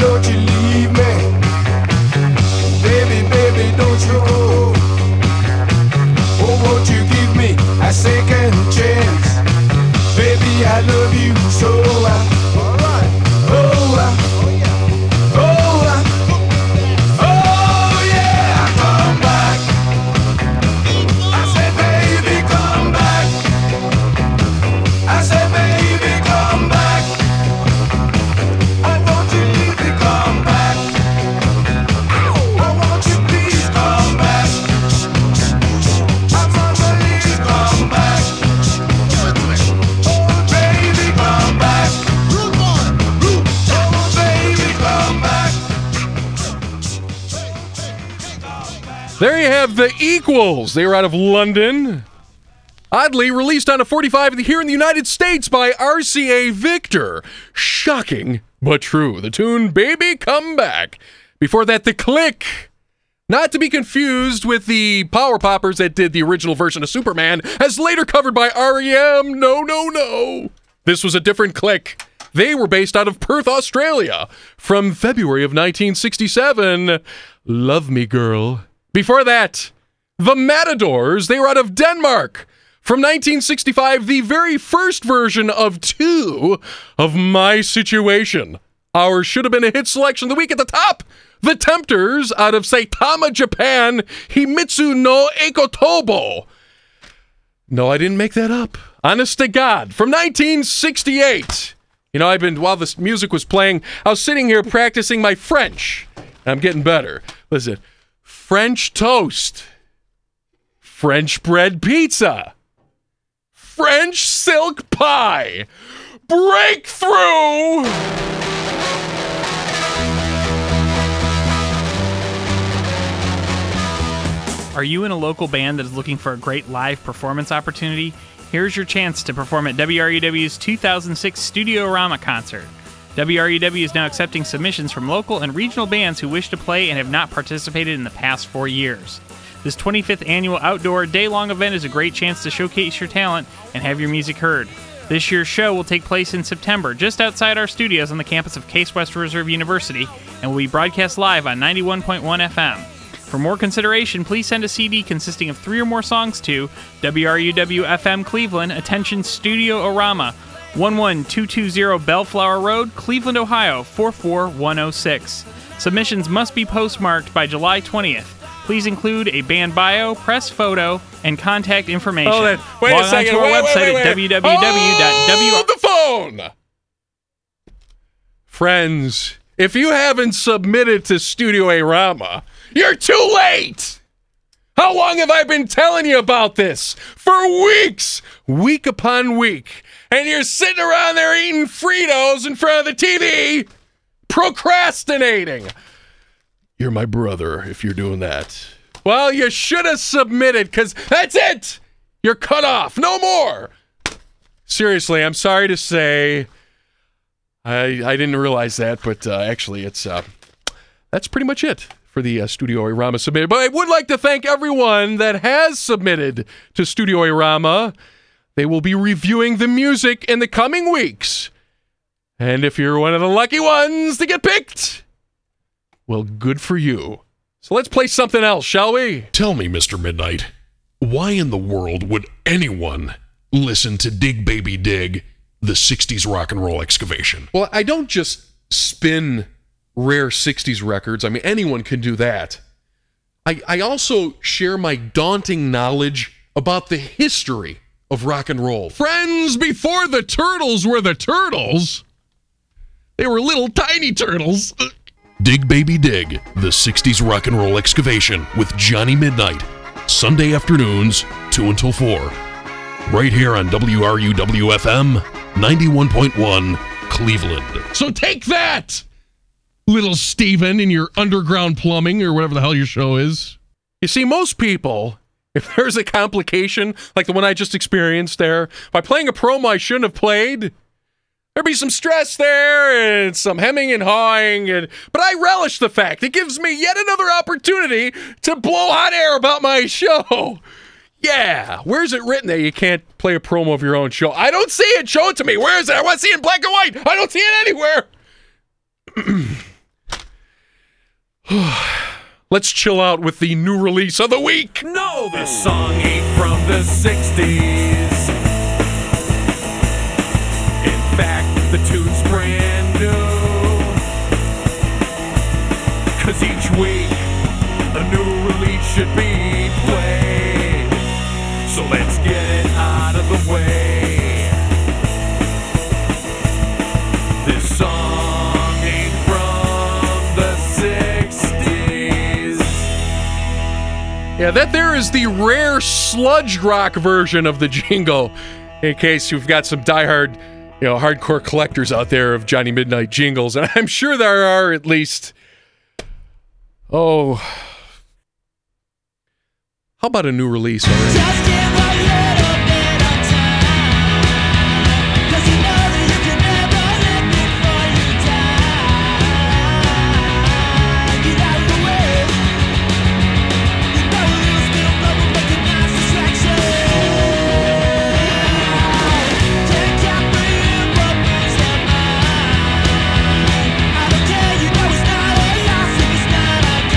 Don't you leave me, There you have The Equals. They were out of London. Oddly released on a forty-five here in the United States by R C A Victor. Shocking, but true. The tune, Baby Come Back. Before that, The Click. Not to be confused with the Power Poppers that did the original version of Superman, as later covered by R E M. No, no, no. This was a different Click. They were based out of Perth, Australia. From February of nineteen sixty-seven, Love Me Girl. Before that, The Matadors, they were out of Denmark. From nineteen sixty-five, the very first version of two of My Situation. Ours should have been a hit selection of the week at the top. The Tempters, out of Saitama, Japan, Himitsu no Ekotobo. No, I didn't make that up. Honest to God, from nineteen sixty-eight. You know, I've been, while this music was playing, I was sitting here practicing my French. I'm getting better. Listen. French toast, French bread pizza, French silk pie, Breakthrough! Are you in a local band that is looking for a great live performance opportunity? Here's your chance to perform at W R U W's two thousand six Studio-A-Rama concert. W R U W is now accepting submissions from local and regional bands who wish to play and have not participated in the past four years. This twenty-fifth annual outdoor day-long event is a great chance to showcase your talent and have your music heard. This year's show will take place in September, just outside our studios on the campus of Case Western Reserve University, and will be broadcast live on ninety-one point one F M. For more consideration, please send a C D consisting of three or more songs to W R U W F M Cleveland, attention Studio-A-Rama, one one two two zero Bellflower Road, Cleveland, Ohio, four four one oh six. Submissions must be postmarked by July twentieth. Please include a band bio, press photo, and contact information. Oh, that, wait Log a second. Log on to our wait, website wait, wait, wait. at w w w dot w r u w dot com. Hold the phone! Friends, if you haven't submitted to Studio-A-Rama, you're too late! How long have I been telling you about this? For weeks! Week upon week. And you're sitting around there eating Fritos in front of the T V, procrastinating. You're my brother if you're doing that. Well, you should have submitted, because that's it! You're cut off. No more! Seriously, I'm sorry to say, I I didn't realize that, but uh, actually, it's uh, that's pretty much it for the uh, Studio-A-Rama submitted. But I would like to thank everyone that has submitted to Studio-A-Rama. They will be reviewing the music in the coming weeks. And if you're one of the lucky ones to get picked, well, good for you. So let's play something else, shall we? Tell me, Mister Midnight, why in the world would anyone listen to Dig Baby Dig, the sixties rock and roll excavation? Well, I don't just spin rare sixties records. I mean, anyone can do that. I, I also share my daunting knowledge about the history of rock and roll. Friends, before the Turtles were the Turtles, they were little tiny turtles. Dig Baby Dig, the sixties rock and roll excavation with Johnny Midnight. Sunday afternoons, two until four. Right here on W R U W F M ninety-one point one Cleveland. So take that! Little Steven in your underground plumbing or whatever the hell your show is. You see, most people, if there's a complication like the one I just experienced there, by playing a promo I shouldn't have played, there'd be some stress there and some hemming and hawing. And, but I relish the fact it gives me yet another opportunity to blow hot air about my show. Yeah, where's it written that you can't play a promo of your own show? I don't see it. Show it to me. Where is it? I want to see it in black and white. I don't see it anywhere. Let's chill out with the new release of the week. No, this song ain't from the sixties. In fact, the tune's brand new. Cause each week, a new release should be played. So let's get it out of the way. This song Yeah, that there is the rare sludge rock version of the jingle, in case you've got some diehard, you know, hardcore collectors out there of Johnny Midnight jingles. And I'm sure there are at least, oh, How about a new release already? Just give a little bit of time, 'cause you know that you can never live before you die. Get out of the way. You know a little spit of bubble make a nice distraction. Can't comprehend what burns their mind. I don't care, you know it's not a loss if it's not a crime.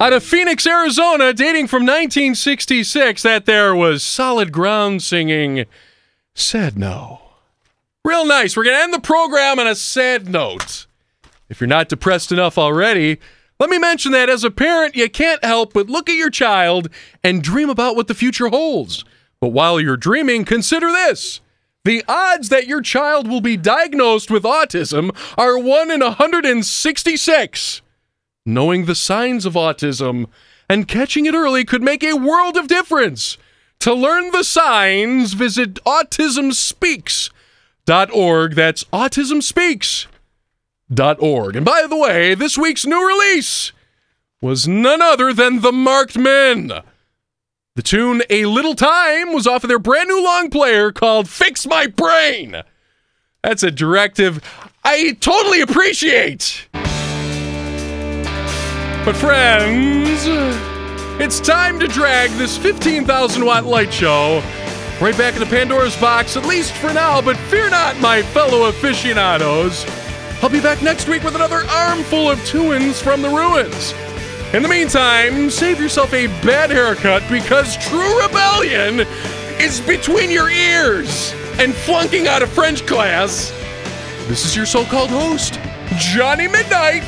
Out of Phoenix, Arizona, dating from nineteen sixty-six, that there was Solid Ground singing Sad No. Real nice. We're going to end the program on a sad note. If you're not depressed enough already, let me mention that as a parent, you can't help but look at your child and dream about what the future holds. But while you're dreaming, consider this. The odds that your child will be diagnosed with autism are one in one hundred sixty-six. knowing the signs of autism, and catching it early could make a world of difference. To learn the signs, visit autism speaks dot org. That's autism speaks dot org. And by the way, this week's new release was none other than The Marked Men. The tune A Little Time was off of their brand new long player called Fix My Brain. That's a directive I totally appreciate. But friends, it's time to drag this fifteen thousand watt light show right back into Pandora's box, at least for now, but fear not, my fellow aficionados. I'll be back next week with another armful of tunes from the ruins. In the meantime, save yourself a bad haircut, because true rebellion is between your ears and flunking out of French class. This is your so-called host, Johnny Midnight,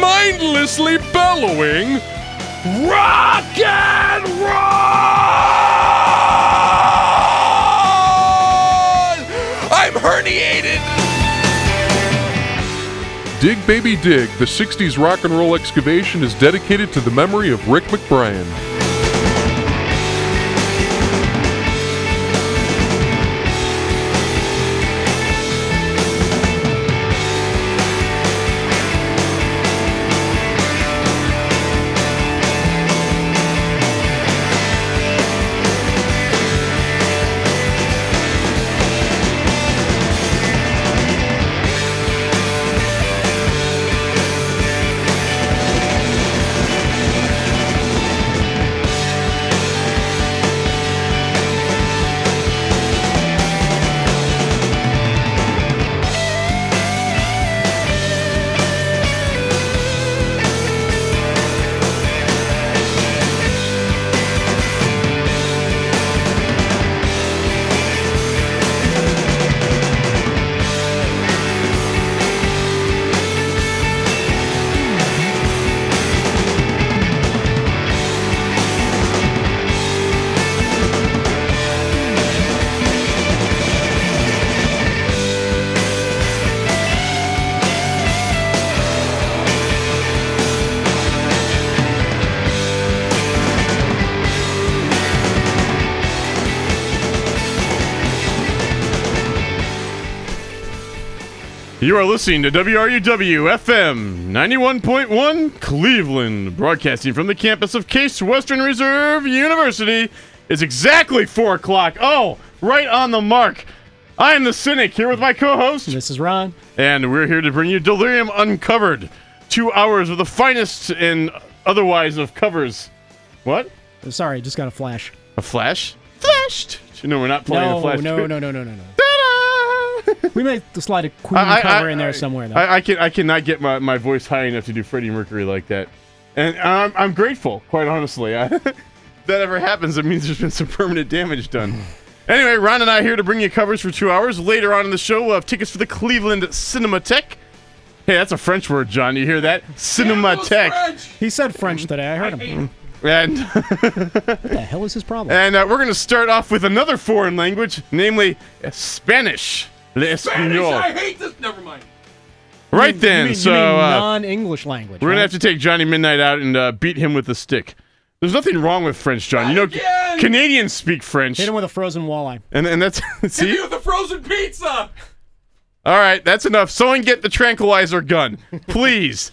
mindlessly bellowing, rock and roll! I'm herniated! Dig Baby Dig, the sixties rock and roll excavation, is dedicated to the memory of Rick McBrien. You are listening to W R U W F M ninety-one point one Cleveland, broadcasting from the campus of Case Western Reserve University. It's exactly four o'clock. Oh, right on the mark. I am The Cynic, here with my co-host. This is Ron. And we're here to bring you Delirium Uncovered. Two hours of the finest and otherwise of covers. What? Sorry, just got a flash. A flash? Flashed! No, we're not playing no, the flash. No, no, no, no, no, no. We might slide a Queen I, cover I, in there I, somewhere, though. I, I can I cannot get my, my voice high enough to do Freddie Mercury like that, and I'm I'm grateful, quite honestly. I, if that ever happens, it means there's been some permanent damage done. Anyway, Ron and I are here to bring you covers for two hours. Later on in the show, we'll have tickets for the Cleveland Cinematheque. Hey, that's a French word, John. You hear that? Cinematheque. He said French today. I heard him. And what the hell is his problem? And uh, we're going to start off with another foreign language, namely Spanish. Spanish, I hate this. Never mind. Right you mean, then, you mean, so you mean uh, non-English language. We're right? gonna have to take Johnny Midnight out and uh, beat him with a stick. There's nothing wrong with French, John. You know, ca- Canadians speak French. Hit him with a frozen walleye. And and that's see. Hit me with a frozen pizza. All right, that's enough. Someone get the tranquilizer gun, please.